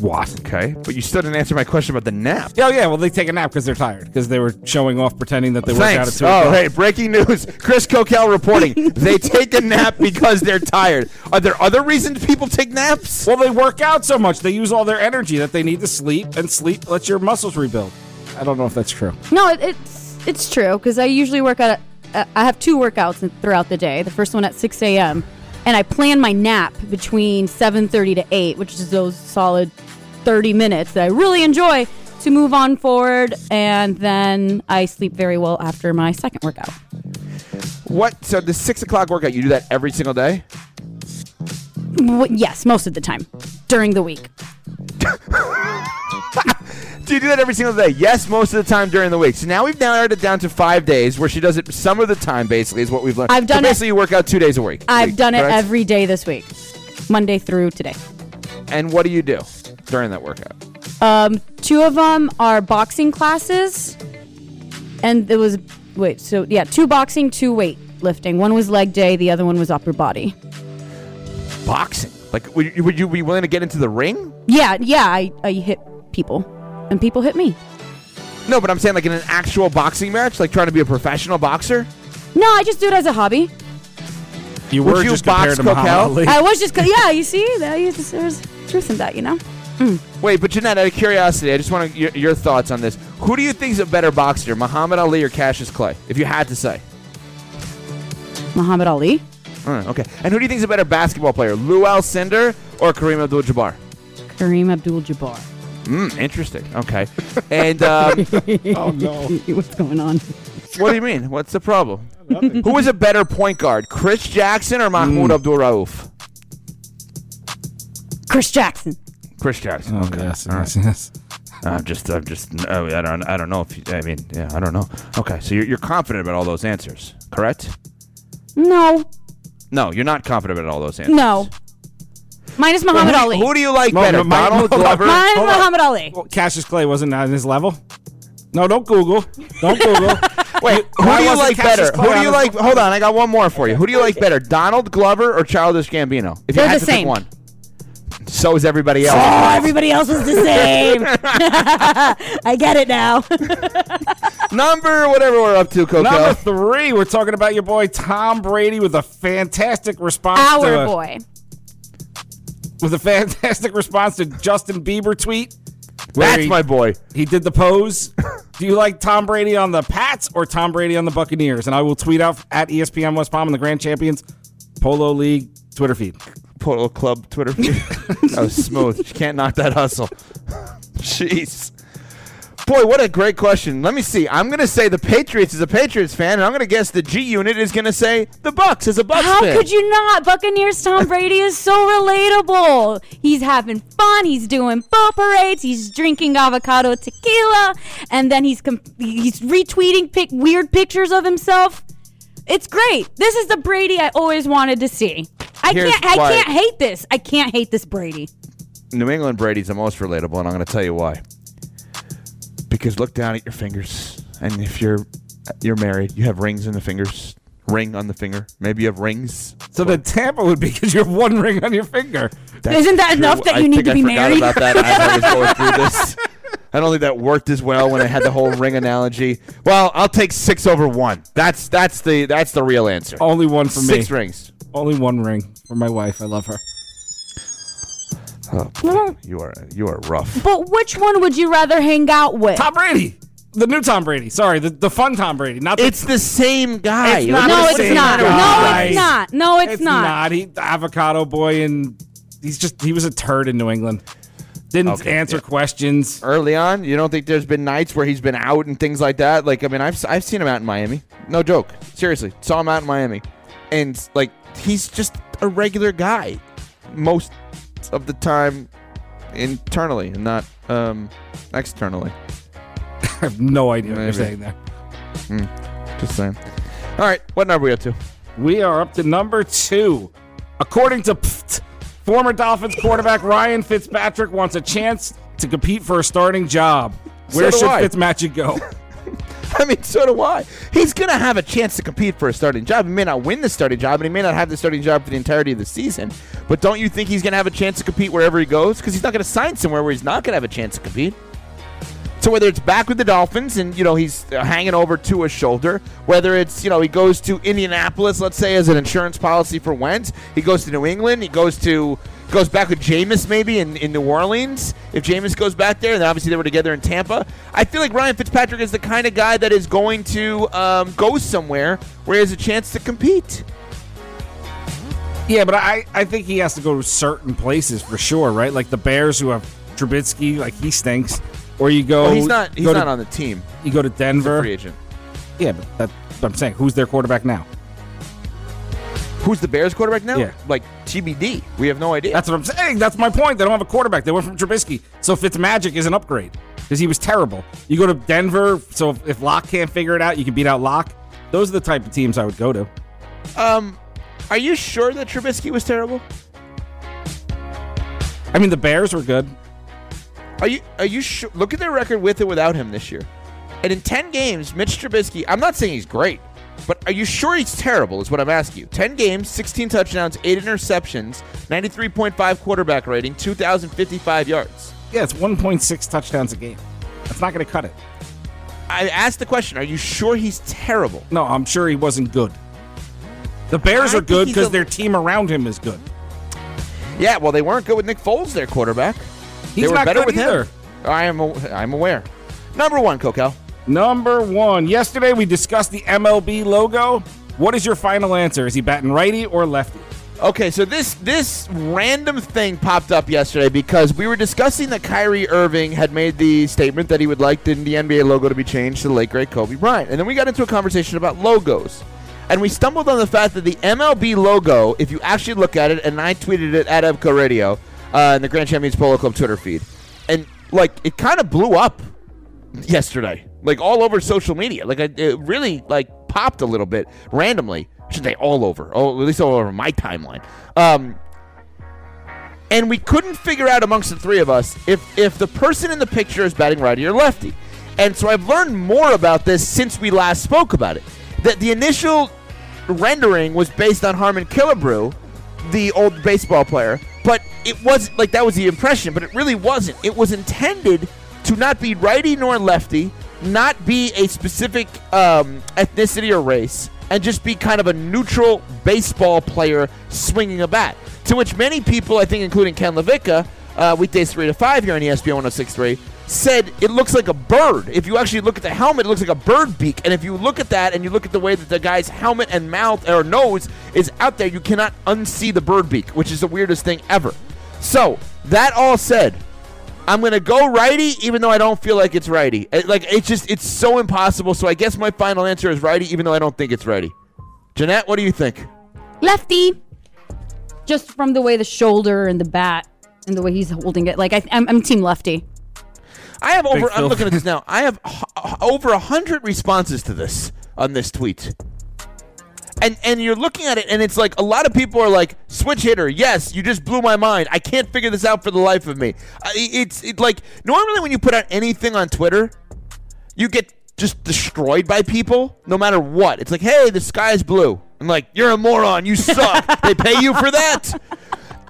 Watt. Okay. But you still didn't answer my question about the nap. Oh, yeah. Well, they take a nap because they're tired because they were showing off pretending that they work out at 2 a.m. Oh, hey, breaking news. Chris Coquel reporting. They take a nap because they're tired. Are there other reasons people take naps? Well, they work out so much. They use all their energy that they need to sleep, and sleep lets your muscles rebuild. I don't know if that's true. No, it's true because I usually work out. I have 2 workouts throughout the day. The first one at 6 a.m. and I plan my nap between 7:30 to 8, which is those solid 30 minutes that I really enjoy to move on forward, and then I sleep very well after my second workout. What? So the 6 o'clock workout, you do that every single day? Yes, most of the time. During the week. Do you do that every single day? Yes, most of the time during the week. So now we've narrowed it down to 5 days where she does it some of the time, basically, is what we've learned. I've done basically, you work out 2 days a week. I've done it every day this week, Monday through today. And what do you do during that workout? 2 of them are boxing classes. And it was, 2 boxing, 2 weightlifting. One was leg day. The other one was upper body. Boxing? Would you be willing to get into the ring? Yeah. I hit people. And people hit me. No, but I'm saying in an actual boxing match, trying to be a professional boxer? No, I just do it as a hobby. You were just compared to Muhammad Ali. I was just, you see? There's truth in that, you know? Wait, but Jeanette, out of curiosity, I just want your thoughts on this. Who do you think is a better boxer, Muhammad Ali or Cassius Clay, if you had to say? Muhammad Ali. Okay. And who do you think is a better basketball player, Lew Alcindor or Kareem Abdul-Jabbar? Kareem Abdul-Jabbar. Interesting. Okay. And, oh, no. What's going on? What do you mean? What's the problem? Who is a better point guard, Chris Jackson or Mahmoud Abdul-Rauf? Chris Jackson. Chris Jackson. Okay. Oh, yes, yes. I don't know. Okay, so you're confident about all those answers, correct? No. No, you're not confident in all those answers. No. Mine is Muhammad Ali. Who do you like better, Donald Glover? Mine is Muhammad Ali. Well, Cassius Clay wasn't on his level. No, don't Google. Don't Google. Wait, who do you like better? Who do you like? Hold on, I got one more for you. Who do you like better, Donald Glover or Childish Gambino? If you had to pick one. So is everybody else. Oh, everybody else is the same. I get it now. Number whatever we're up to, Coco. Number three, we're talking about your boy Tom Brady with a fantastic response. With a fantastic response to Justin Bieber tweet. That's my boy. He did the pose. Do you like Tom Brady on the Pats or Tom Brady on the Buccaneers? And I will tweet out at ESPN West Palm and the Grand Champions Polo League Twitter feed. Polo Club Twitter feed. That was smooth. She can't knock that hustle. Jeez. Boy, what a great question. Let me see. I'm going to say the Patriots is a Patriots fan, and I'm going to guess the G Unit is going to say the Bucs is a Bucs fan. How could you not? Buccaneers Tom Brady is so relatable. He's having fun. He's doing boat parades. He's drinking avocado tequila. And then he's retweeting weird pictures of himself. It's great. This is the Brady I always wanted to see. I can't hate this. I can't hate this Brady. New England Brady's the most relatable, and I'm going to tell you why. Because look down at your fingers, and if you're married, you have rings in the fingers. Ring on the finger. Maybe you have rings. So the Tampa would be because you have one ring on your finger. Isn't that true. Enough that you need to be married? About that. I always go through this. I don't think that worked as well when I had the whole ring analogy. Well, I'll take 6 over 1. That's the real answer. Only one for me. 6 rings. Only one ring for my wife. I love her. Oh, you are rough. But which one would you rather hang out with? Tom Brady. The new Tom Brady. Sorry, the fun Tom Brady. It's the same guy. No, it's not. He's the avocado boy, and he was a turd in New England. Didn't answer questions. Early on, you don't think there's been nights where he's been out and things like that? Like, I mean, I've seen him out in Miami. No joke. Seriously. Saw him out in Miami. And, like, he's just a regular guy. Most of the time internally and not externally. I have no idea what you're saying there. Just saying. All right, what number are we up to? We are up to number 2. According to former Dolphins quarterback Ryan Fitzpatrick wants a chance to compete for a starting job. Where should Fitzmagic go? I mean, so do I. He's going to have a chance to compete for a starting job. He may not win the starting job, and he may not have the starting job for the entirety of the season. But don't you think he's going to have a chance to compete wherever he goes? Because he's not going to sign somewhere where he's not going to have a chance to compete. So whether it's back with the Dolphins and, you know, he's hanging over to his shoulder, whether it's, you know, he goes to Indianapolis, let's say, as an insurance policy for Wentz. He goes to New England. He goes back with Jameis maybe in New Orleans. If Jameis goes back there, then obviously they were together in Tampa. I feel like Ryan Fitzpatrick is the kind of guy that is going to go somewhere where he has a chance to compete. Yeah, but I think he has to go to certain places for sure, right? Like the Bears who have Trubisky, like he stinks. Or you go... Well, he's not on the team. You go to Denver. He's a free agent. Yeah, but I'm saying, who's their quarterback now? Who's the Bears quarterback now? Yeah. Like, TBD. We have no idea. That's what I'm saying. That's my point. They don't have a quarterback. They went from Trubisky. So Fitzmagic is an upgrade because he was terrible. You go to Denver, so if Locke can't figure it out, you can beat out Locke. Those are the type of teams I would go to. Are you sure that Trubisky was terrible? I mean, the Bears were good. Are you sure? Look at their record with or without him this year. And in 10 games, Mitch Trubisky, I'm not saying he's great, but are you sure he's terrible is what I'm asking you. 10 games, 16 touchdowns, 8 interceptions, 93.5 quarterback rating, 2,055 yards. Yeah, it's 1.6 touchdowns a game. That's not going to cut it. I asked the question, are you sure he's terrible? No, I'm sure he wasn't good. The Bears are good because their team around him is good. Yeah, well, they weren't good with Nick Foles, their quarterback. He's not better with him. I'm aware. Number 1, Coquel. Number 1. Yesterday we discussed the MLB logo. What is your final answer? Is he batting righty or lefty? Okay, so this random thing popped up yesterday because we were discussing that Kyrie Irving had made the statement that he would like the NBA logo to be changed to the late, great Kobe Bryant. And then we got into a conversation about logos. And we stumbled on the fact that the MLB logo, if you actually look at it, and I tweeted it at Evco Radio, in the Grand Champions Polo Club Twitter feed. And, like, it kind of blew up yesterday. Like, all over social media. Like, it really, like, popped a little bit randomly. Should they all over? Oh, at least all over my timeline. And we couldn't figure out amongst the three of us if the person in the picture is batting righty or lefty. And so I've learned more about this since we last spoke about it. That the initial rendering was based on Harmon Killebrew, the old baseball player, but it wasn't like that was the impression, but it really wasn't. It was intended to not be righty nor lefty, not be a specific ethnicity or race, and just be kind of a neutral baseball player swinging a bat. To which many people, I think including Ken LaVica, weekdays 3 to 5 here on ESPN 106.3, said it looks like a bird. If you actually look at the helmet, it looks like a bird beak. And if you look at that and you look at the way that the guy's helmet and mouth or nose is out there, you cannot unsee the bird beak, which is the weirdest thing ever. So that all said, I'm going to go righty, even though I don't feel like it's righty. Like, it's just, it's so impossible. So I guess my final answer is righty, even though I don't think it's righty. Jeanette, what do you think? Lefty. Just from the way the shoulder and the bat and the way he's holding it. Like, I'm team lefty. I have over, I'm looking at this now. I have over 100 responses to this on this tweet. And you're looking at it, and it's like a lot of people are like, switch hitter, yes, you just blew my mind. I can't figure this out for the life of me. It's like, normally when you put out anything on Twitter, you get just destroyed by people, no matter what. It's like, hey, the sky's blue. I'm like, you're a moron, you suck. They pay you for that?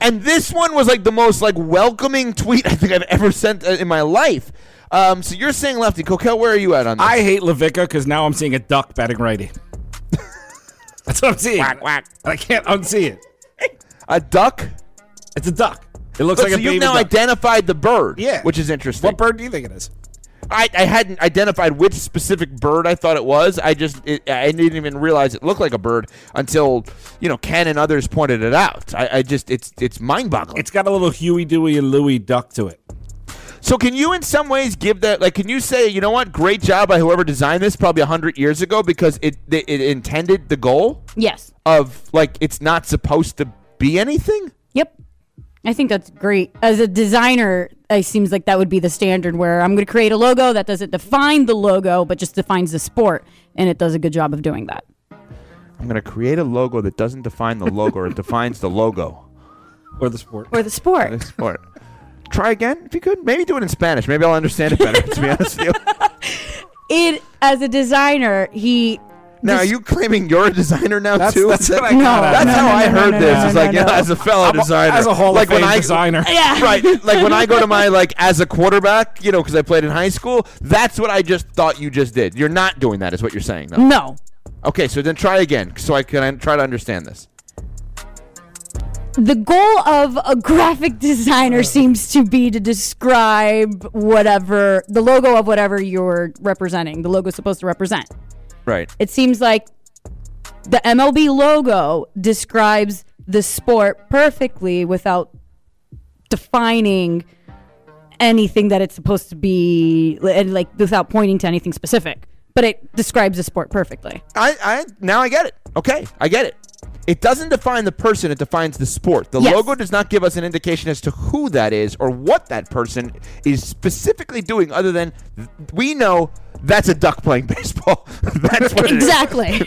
And this one was like the most like welcoming tweet I think I've ever sent in my life. So you're saying lefty. Coquel, where are you at on this? I hate LaVica because now I'm seeing a duck batting righty. That's what I'm seeing. Quack, quack. I can't unsee it. A duck? It's a duck. It looks like so a baby. You've now duck. Identified the bird, yeah. Which is interesting. What bird do you think it is? I hadn't identified which specific bird I thought it was. I didn't even realize it looked like a bird until, you know, Ken and others pointed it out. It's mind-boggling. It's got a little Huey, Dewey, and Louie duck to it. So can you in some ways give that, like, can you say, you know what, great job by whoever designed this probably 100 years ago because it intended the goal? Yes. Of, like, it's not supposed to be anything? Yep. I think that's great. As a designer, it seems like that would be the standard where I'm going to create a logo that doesn't define the logo, but just defines the sport, and it does a good job of doing that. I'm going to create a logo that doesn't define the logo or it defines the logo. Or the sport. Or the sport. Or the sport. Try again if you could. Maybe do it in Spanish. Maybe I'll understand it better, to be honest with you. As a designer, he... Now, are you claiming you're a designer now, too? That's how I heard this. It's like, as a fellow designer. As a Hall of Fame designer. Yeah. Right. Like, when I go to my, like, as a quarterback, you know, because I played in high school, that's what I just thought you just did. You're not doing that is what you're saying, though. No. Okay, so then try again so I can try to understand this. The goal of a graphic designer seems to be to describe whatever, the logo of whatever you're representing, the logo is supposed to represent. Right. It seems like the MLB logo describes the sport perfectly without defining anything that it's supposed to be, and like without pointing to anything specific. But it describes the sport perfectly. Now I get it. Okay, I get it. It doesn't define the person, it defines the sport. The logo does not give us an indication as to who that is or what that person is specifically doing other than we know that's a duck playing baseball. That's what it is. Exactly.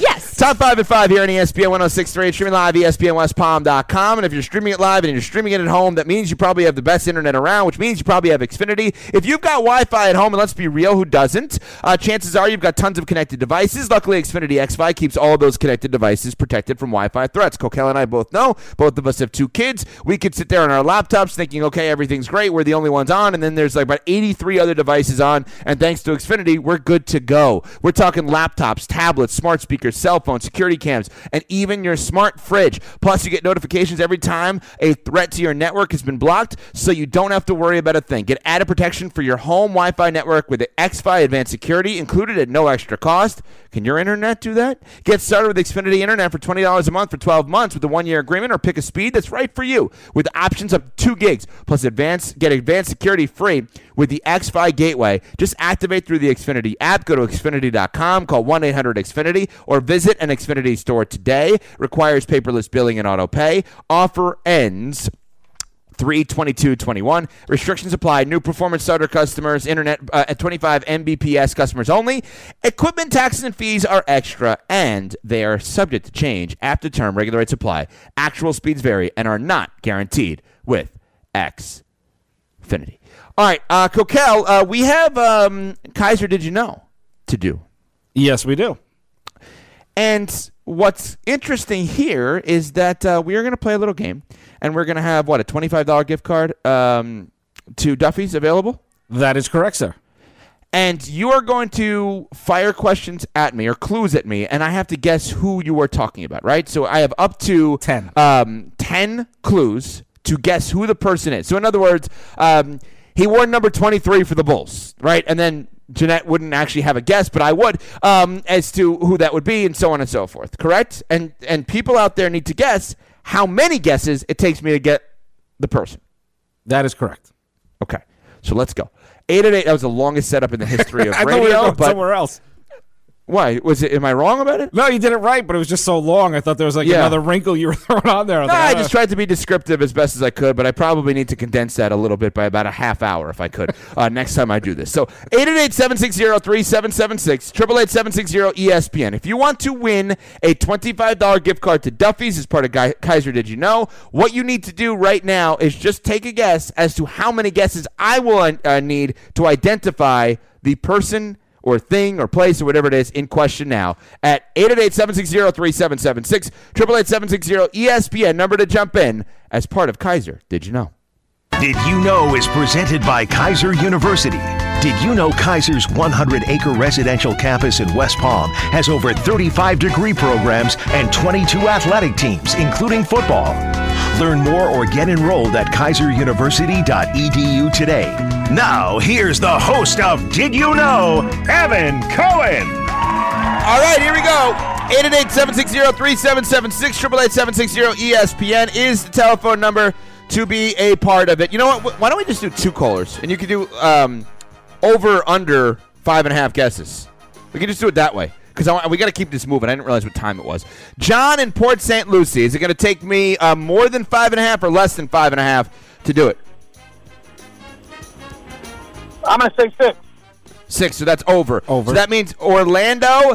Yes. Top 5 at 5 here on ESPN 106.3. Streaming live, ESPNWestPalm.com. And if you're streaming it live and you're streaming it at home, that means you probably have the best internet around, which means you probably have Xfinity. If you've got Wi-Fi at home, and let's be real, who doesn't? Chances are you've got tons of connected devices. Luckily, Xfinity Xfi keeps all of those connected devices protected from Wi-Fi threats. Coquel and I both know. Both of us have two kids. We could sit there on our laptops thinking, okay, everything's great. We're the only ones on. And then there's like about 83 other devices on. And thanks to Xfinity, we're good to go. We're talking laptops, tablets, smart speakers, cell phones, security cams, and even your smart fridge. Plus, you get notifications every time a threat to your network has been blocked, so you don't have to worry about a thing. Get added protection for your home Wi-Fi network with the Xfi Advanced Security, included at no extra cost. Can your internet do that? Get started with Xfinity Internet for $20 a month for 12 months with a 1-year agreement, or pick a speed that's right for you with options up to 2 gigs. Plus, get advanced security free with the Xfi Gateway. Just activate through the Xfinity app. Go to Xfinity.com, call 1-800-XFINITY, or visit an Xfinity store today. Requires paperless billing and auto pay. Offer ends 3/22/21. Restrictions apply. New performance starter customers, internet at 25 Mbps customers only. Equipment taxes and fees are extra, and they are subject to change after term. Regular rates apply. Actual speeds vary and are not guaranteed with Xfinity. All right, Coquel, we have Kaiser Did You Know to do. Yes, we do. And what's interesting here is that we are going to play a little game, and we're going to have, what, a $25 gift card to Duffy's available? That is correct, sir. And you are going to fire questions at me or clues at me, and I have to guess who you are talking about, right? So I have up to 10 clues to guess who the person is. So in other words, he wore number 23 for the Bulls, right? And then Jeanette wouldn't actually have a guess, but I would, as to who that would be, and so on and so forth, correct? And people out there need to guess how many guesses it takes me to get the person. That is correct. Okay, so let's go. 8 at 8, that was the longest setup in the history of I radio. I thought we were going but somewhere else. Why? Was it? Am I wrong about it? No, you did it right, but it was just so long. I thought there was another wrinkle you were throwing on there. I just tried to be descriptive as best as I could, but I probably need to condense that a little bit by about a half hour if I could next time I do this. So 888-760-3776, 888-760-ESPN. If you want to win a $25 gift card to Duffy's as part of Kaiser Did You Know, what you need to do right now is just take a guess as to how many guesses I will need to identify the person or thing, or place, or whatever it is, in question now at 888-760-3776, 888-760-ESPN, number to jump in as part of Kaiser Did You Know. Did You Know is presented by Kaiser University. Did you know Kaiser's 100-acre residential campus in West Palm has over 35 degree programs and 22 athletic teams, including football? Learn more or get enrolled at kaiseruniversity.edu today. Now, here's the host of Did You Know, Evan Cohen. All right, here we go. 888-760-3776, 888-760-ESPN is the telephone number to be a part of it. You know what? Why don't we just do two callers? And you can do over, under 5.5 guesses. We can just do it that way because we got to keep this moving. I didn't realize what time it was. John in Port St. Lucie. Is it going to take me more than 5.5 or less than 5.5 to do it? I'm going to say 6. 6, so that's over. So that means Orlando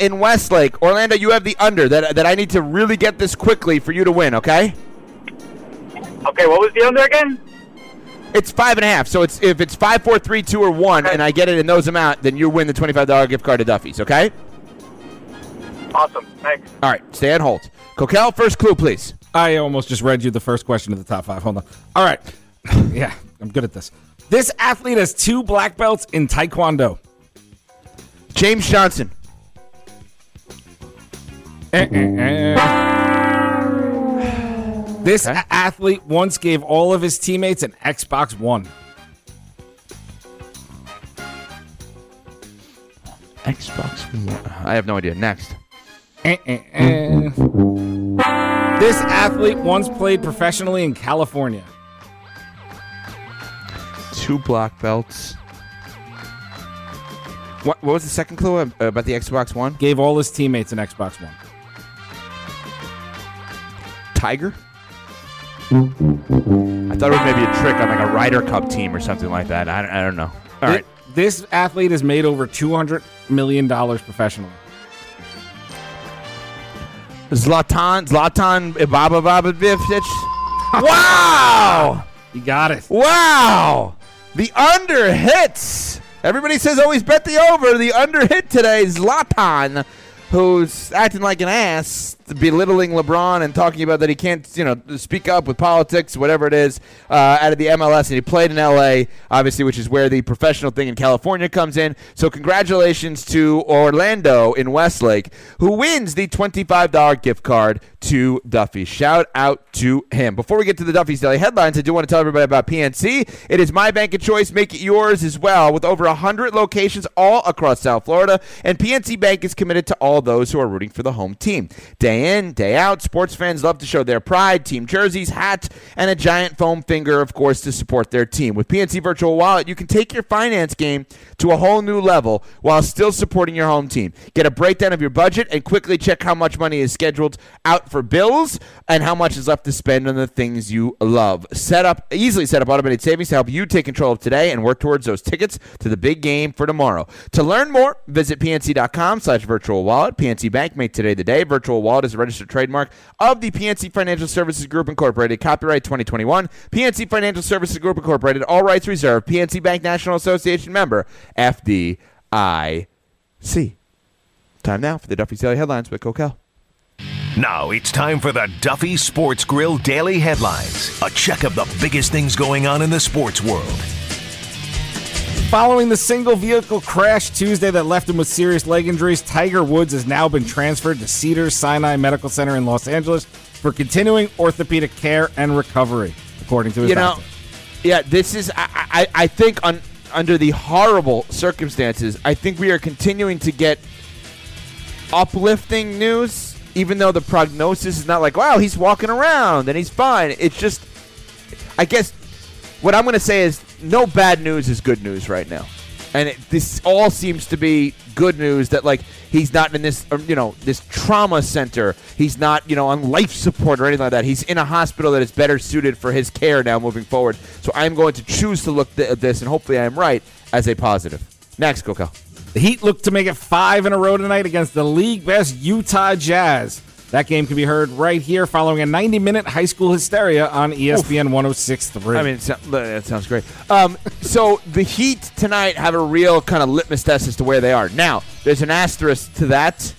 in Westlake. Orlando, you have the under. That I need to really get this quickly for you to win, okay? Okay, what was the under again? It's 5.5. So it's if it's 5, 4, 3, 2, or 1, okay, and I get it in those amount, then you win the $25 gift card to Duffy's, okay? Awesome, thanks. All right, stay on hold. Coquel, first clue, please. I almost just read you the first question of the top 5. Hold on. All right. Yeah, I'm good at this. This athlete has 2 black belts in Taekwondo. James Johnson. This athlete once gave all of his teammates an Xbox One. Xbox One. I have no idea. Next. This athlete once played professionally in California. 2 black belts. What was the second clue about the Xbox One? Gave all his teammates an Xbox One. Tiger? I thought it was maybe a trick on like a Ryder Cup team or something like that. I don't know. All right. This athlete has made over $200 million professionally. Zlatan Ibrahimović. Wow! You got it. Wow! The under hits. Everybody says always bet the over. The under hit today is Zlatan, who's acting like an ass, belittling LeBron and talking about that he can't, speak up with politics, whatever it is, out of the MLS. And he played in L.A., obviously, which is where the professional thing in California comes in. So congratulations to Orlando in Westlake, who wins the $25 gift card to Duffy. Shout out to him. Before we get to the Duffy's Daily Headlines, I do want to tell everybody about PNC. It is my bank of choice. Make it yours as well, with over 100 locations all across South Florida. And PNC Bank is committed to all those who are rooting for the home team. Dan day in, day out. Sports fans love to show their pride, team jerseys, hats, and a giant foam finger, of course, to support their team. With PNC Virtual Wallet, you can take your finance game to a whole new level while still supporting your home team. Get a breakdown of your budget and quickly check how much money is scheduled out for bills and how much is left to spend on the things you love. Easily set up automated savings to help you take control of today and work towards those tickets to the big game for tomorrow. To learn more, visit PNC.com/virtual wallet. PNC Bank made today the day. Virtual Wallet is a registered trademark of the PNC Financial Services Group, Incorporated. Copyright 2021. PNC Financial Services Group, Incorporated. All rights reserved. PNC Bank National Association member, FDIC. Time now for the Duffy's Daily Headlines with Coquel. Now it's time for the Duffy Sports Grill Daily Headlines, a check of the biggest things going on in the sports world. Following the single vehicle crash Tuesday that left him with serious leg injuries, Tiger Woods has now been transferred to Cedars-Sinai Medical Center in Los Angeles for continuing orthopedic care and recovery, according to his doctor. I think under the horrible circumstances, I think we are continuing to get uplifting news. Even though the prognosis is not like, wow, he's walking around and he's fine. It's just, I guess what I'm going to say is no bad news is good news right now. And this all seems to be good news that, like, he's not in this, this trauma center. He's not, on life support or anything like that. He's in a hospital that is better suited for his care now moving forward. So I'm going to choose to look at this, and hopefully I am right, as a positive. Next, Coquel. The Heat look to make it 5 in a row tonight against the league-best Utah Jazz. That game can be heard right here following a 90-minute high school hysteria on ESPN 106.3. I mean, that sounds great. So the Heat tonight have a real kind of litmus test as to where they are. Now, there's an asterisk to that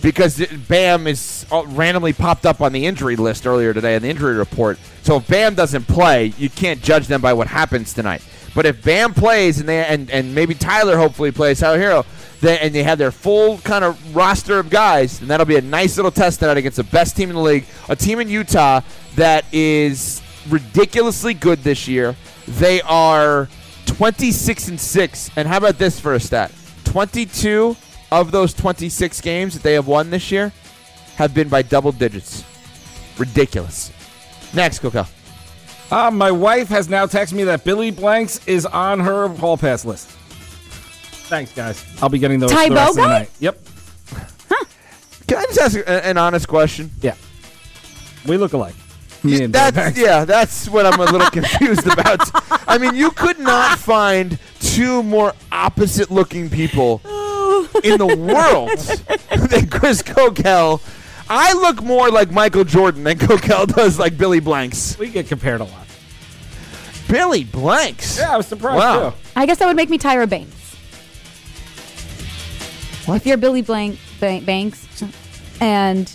because Bam is randomly popped up on the injury list earlier today in the injury report. So if Bam doesn't play, you can't judge them by what happens tonight. But if Bam plays and maybe Tyler hopefully plays, Tyler Hero, and they have their full kind of roster of guys, and that'll be a nice little test tonight against the best team in the league, a team in Utah that is ridiculously good this year. They are 26-6, and how about this for a stat? 22 of those 26 games that they have won this year have been by double digits. Ridiculous. Next, Coquel. My wife has now texted me that Billy Blanks is on her hall pass list. Thanks, guys. I'll be getting those the rest of the night. Yep. Huh. Can I just ask an honest question? Yeah. We look alike. That's what I'm a little confused about. I mean, you could not find two more opposite-looking people in the world than Chris Coquel. I look more like Michael Jordan than Coquel does like Billy Blanks. We get compared a lot. Billy Blanks? Yeah, I was surprised, too. I guess that would make me Tyra Banks. What? If you're Billy Banks and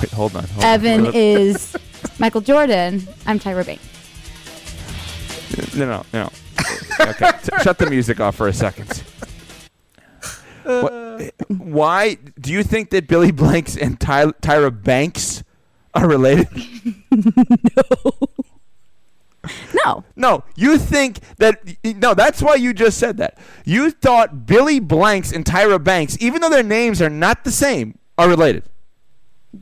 Wait, hold on. Evan is Michael Jordan, I'm Tyra Banks. No. Okay, shut the music off for a second. Why do you think that Billy Blanks and Tyra Banks are related? No. You think that? No, that's why you just said that. You thought Billy Blanks and Tyra Banks, even though their names are not the same, are related.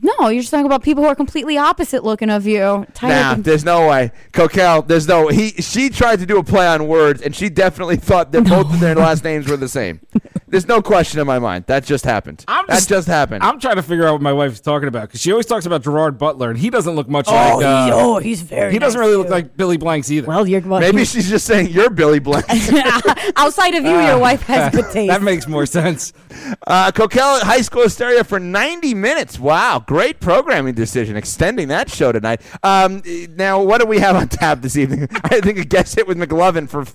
No, you're just talking about people who are completely opposite looking of you. There's no way. Coquel, there's no way. She tried to do a play on words, and she definitely thought that both of their last names were the same. There's no question in my mind. That just happened. I'm trying to figure out what my wife's talking about, because she always talks about Gerard Butler, and he doesn't look much like... he's very He doesn't nice really too. Look like Billy Blanks either. Well, maybe she's just saying you're Billy Blanks. Outside of you, your wife has good taste. That makes more sense. Coquel at high school hysteria for 90 minutes. Wow. Great programming decision, extending that show tonight. Now, what do we have on tap this evening? I think a guest hit with McLovin for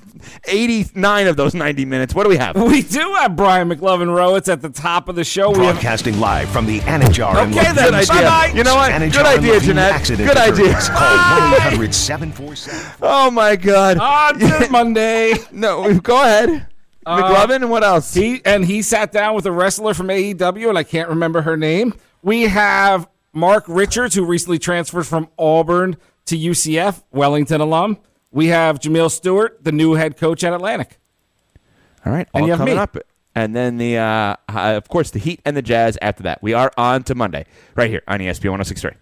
89 of those 90 minutes. What do we have? We do have Brian McLovin Rohrwitz at the top of the show. Broadcasting live from the Anidjar and Levine Accident Attorney. Bye-bye. You know what? Good idea, Jeanette. Good idea. Call 1-800-747. Oh, my God. On to Monday. No, go ahead. McLovin and what else? He sat down with a wrestler from AEW, and I can't remember her name. We have Mark Richards, who recently transferred from Auburn to UCF, Wellington alum. We have Jamil Stewart, the new head coach at Atlantic. All right, all coming up And then, of course, the Heat and the Jazz after that. We are on to Monday right here on ESPN 106.3.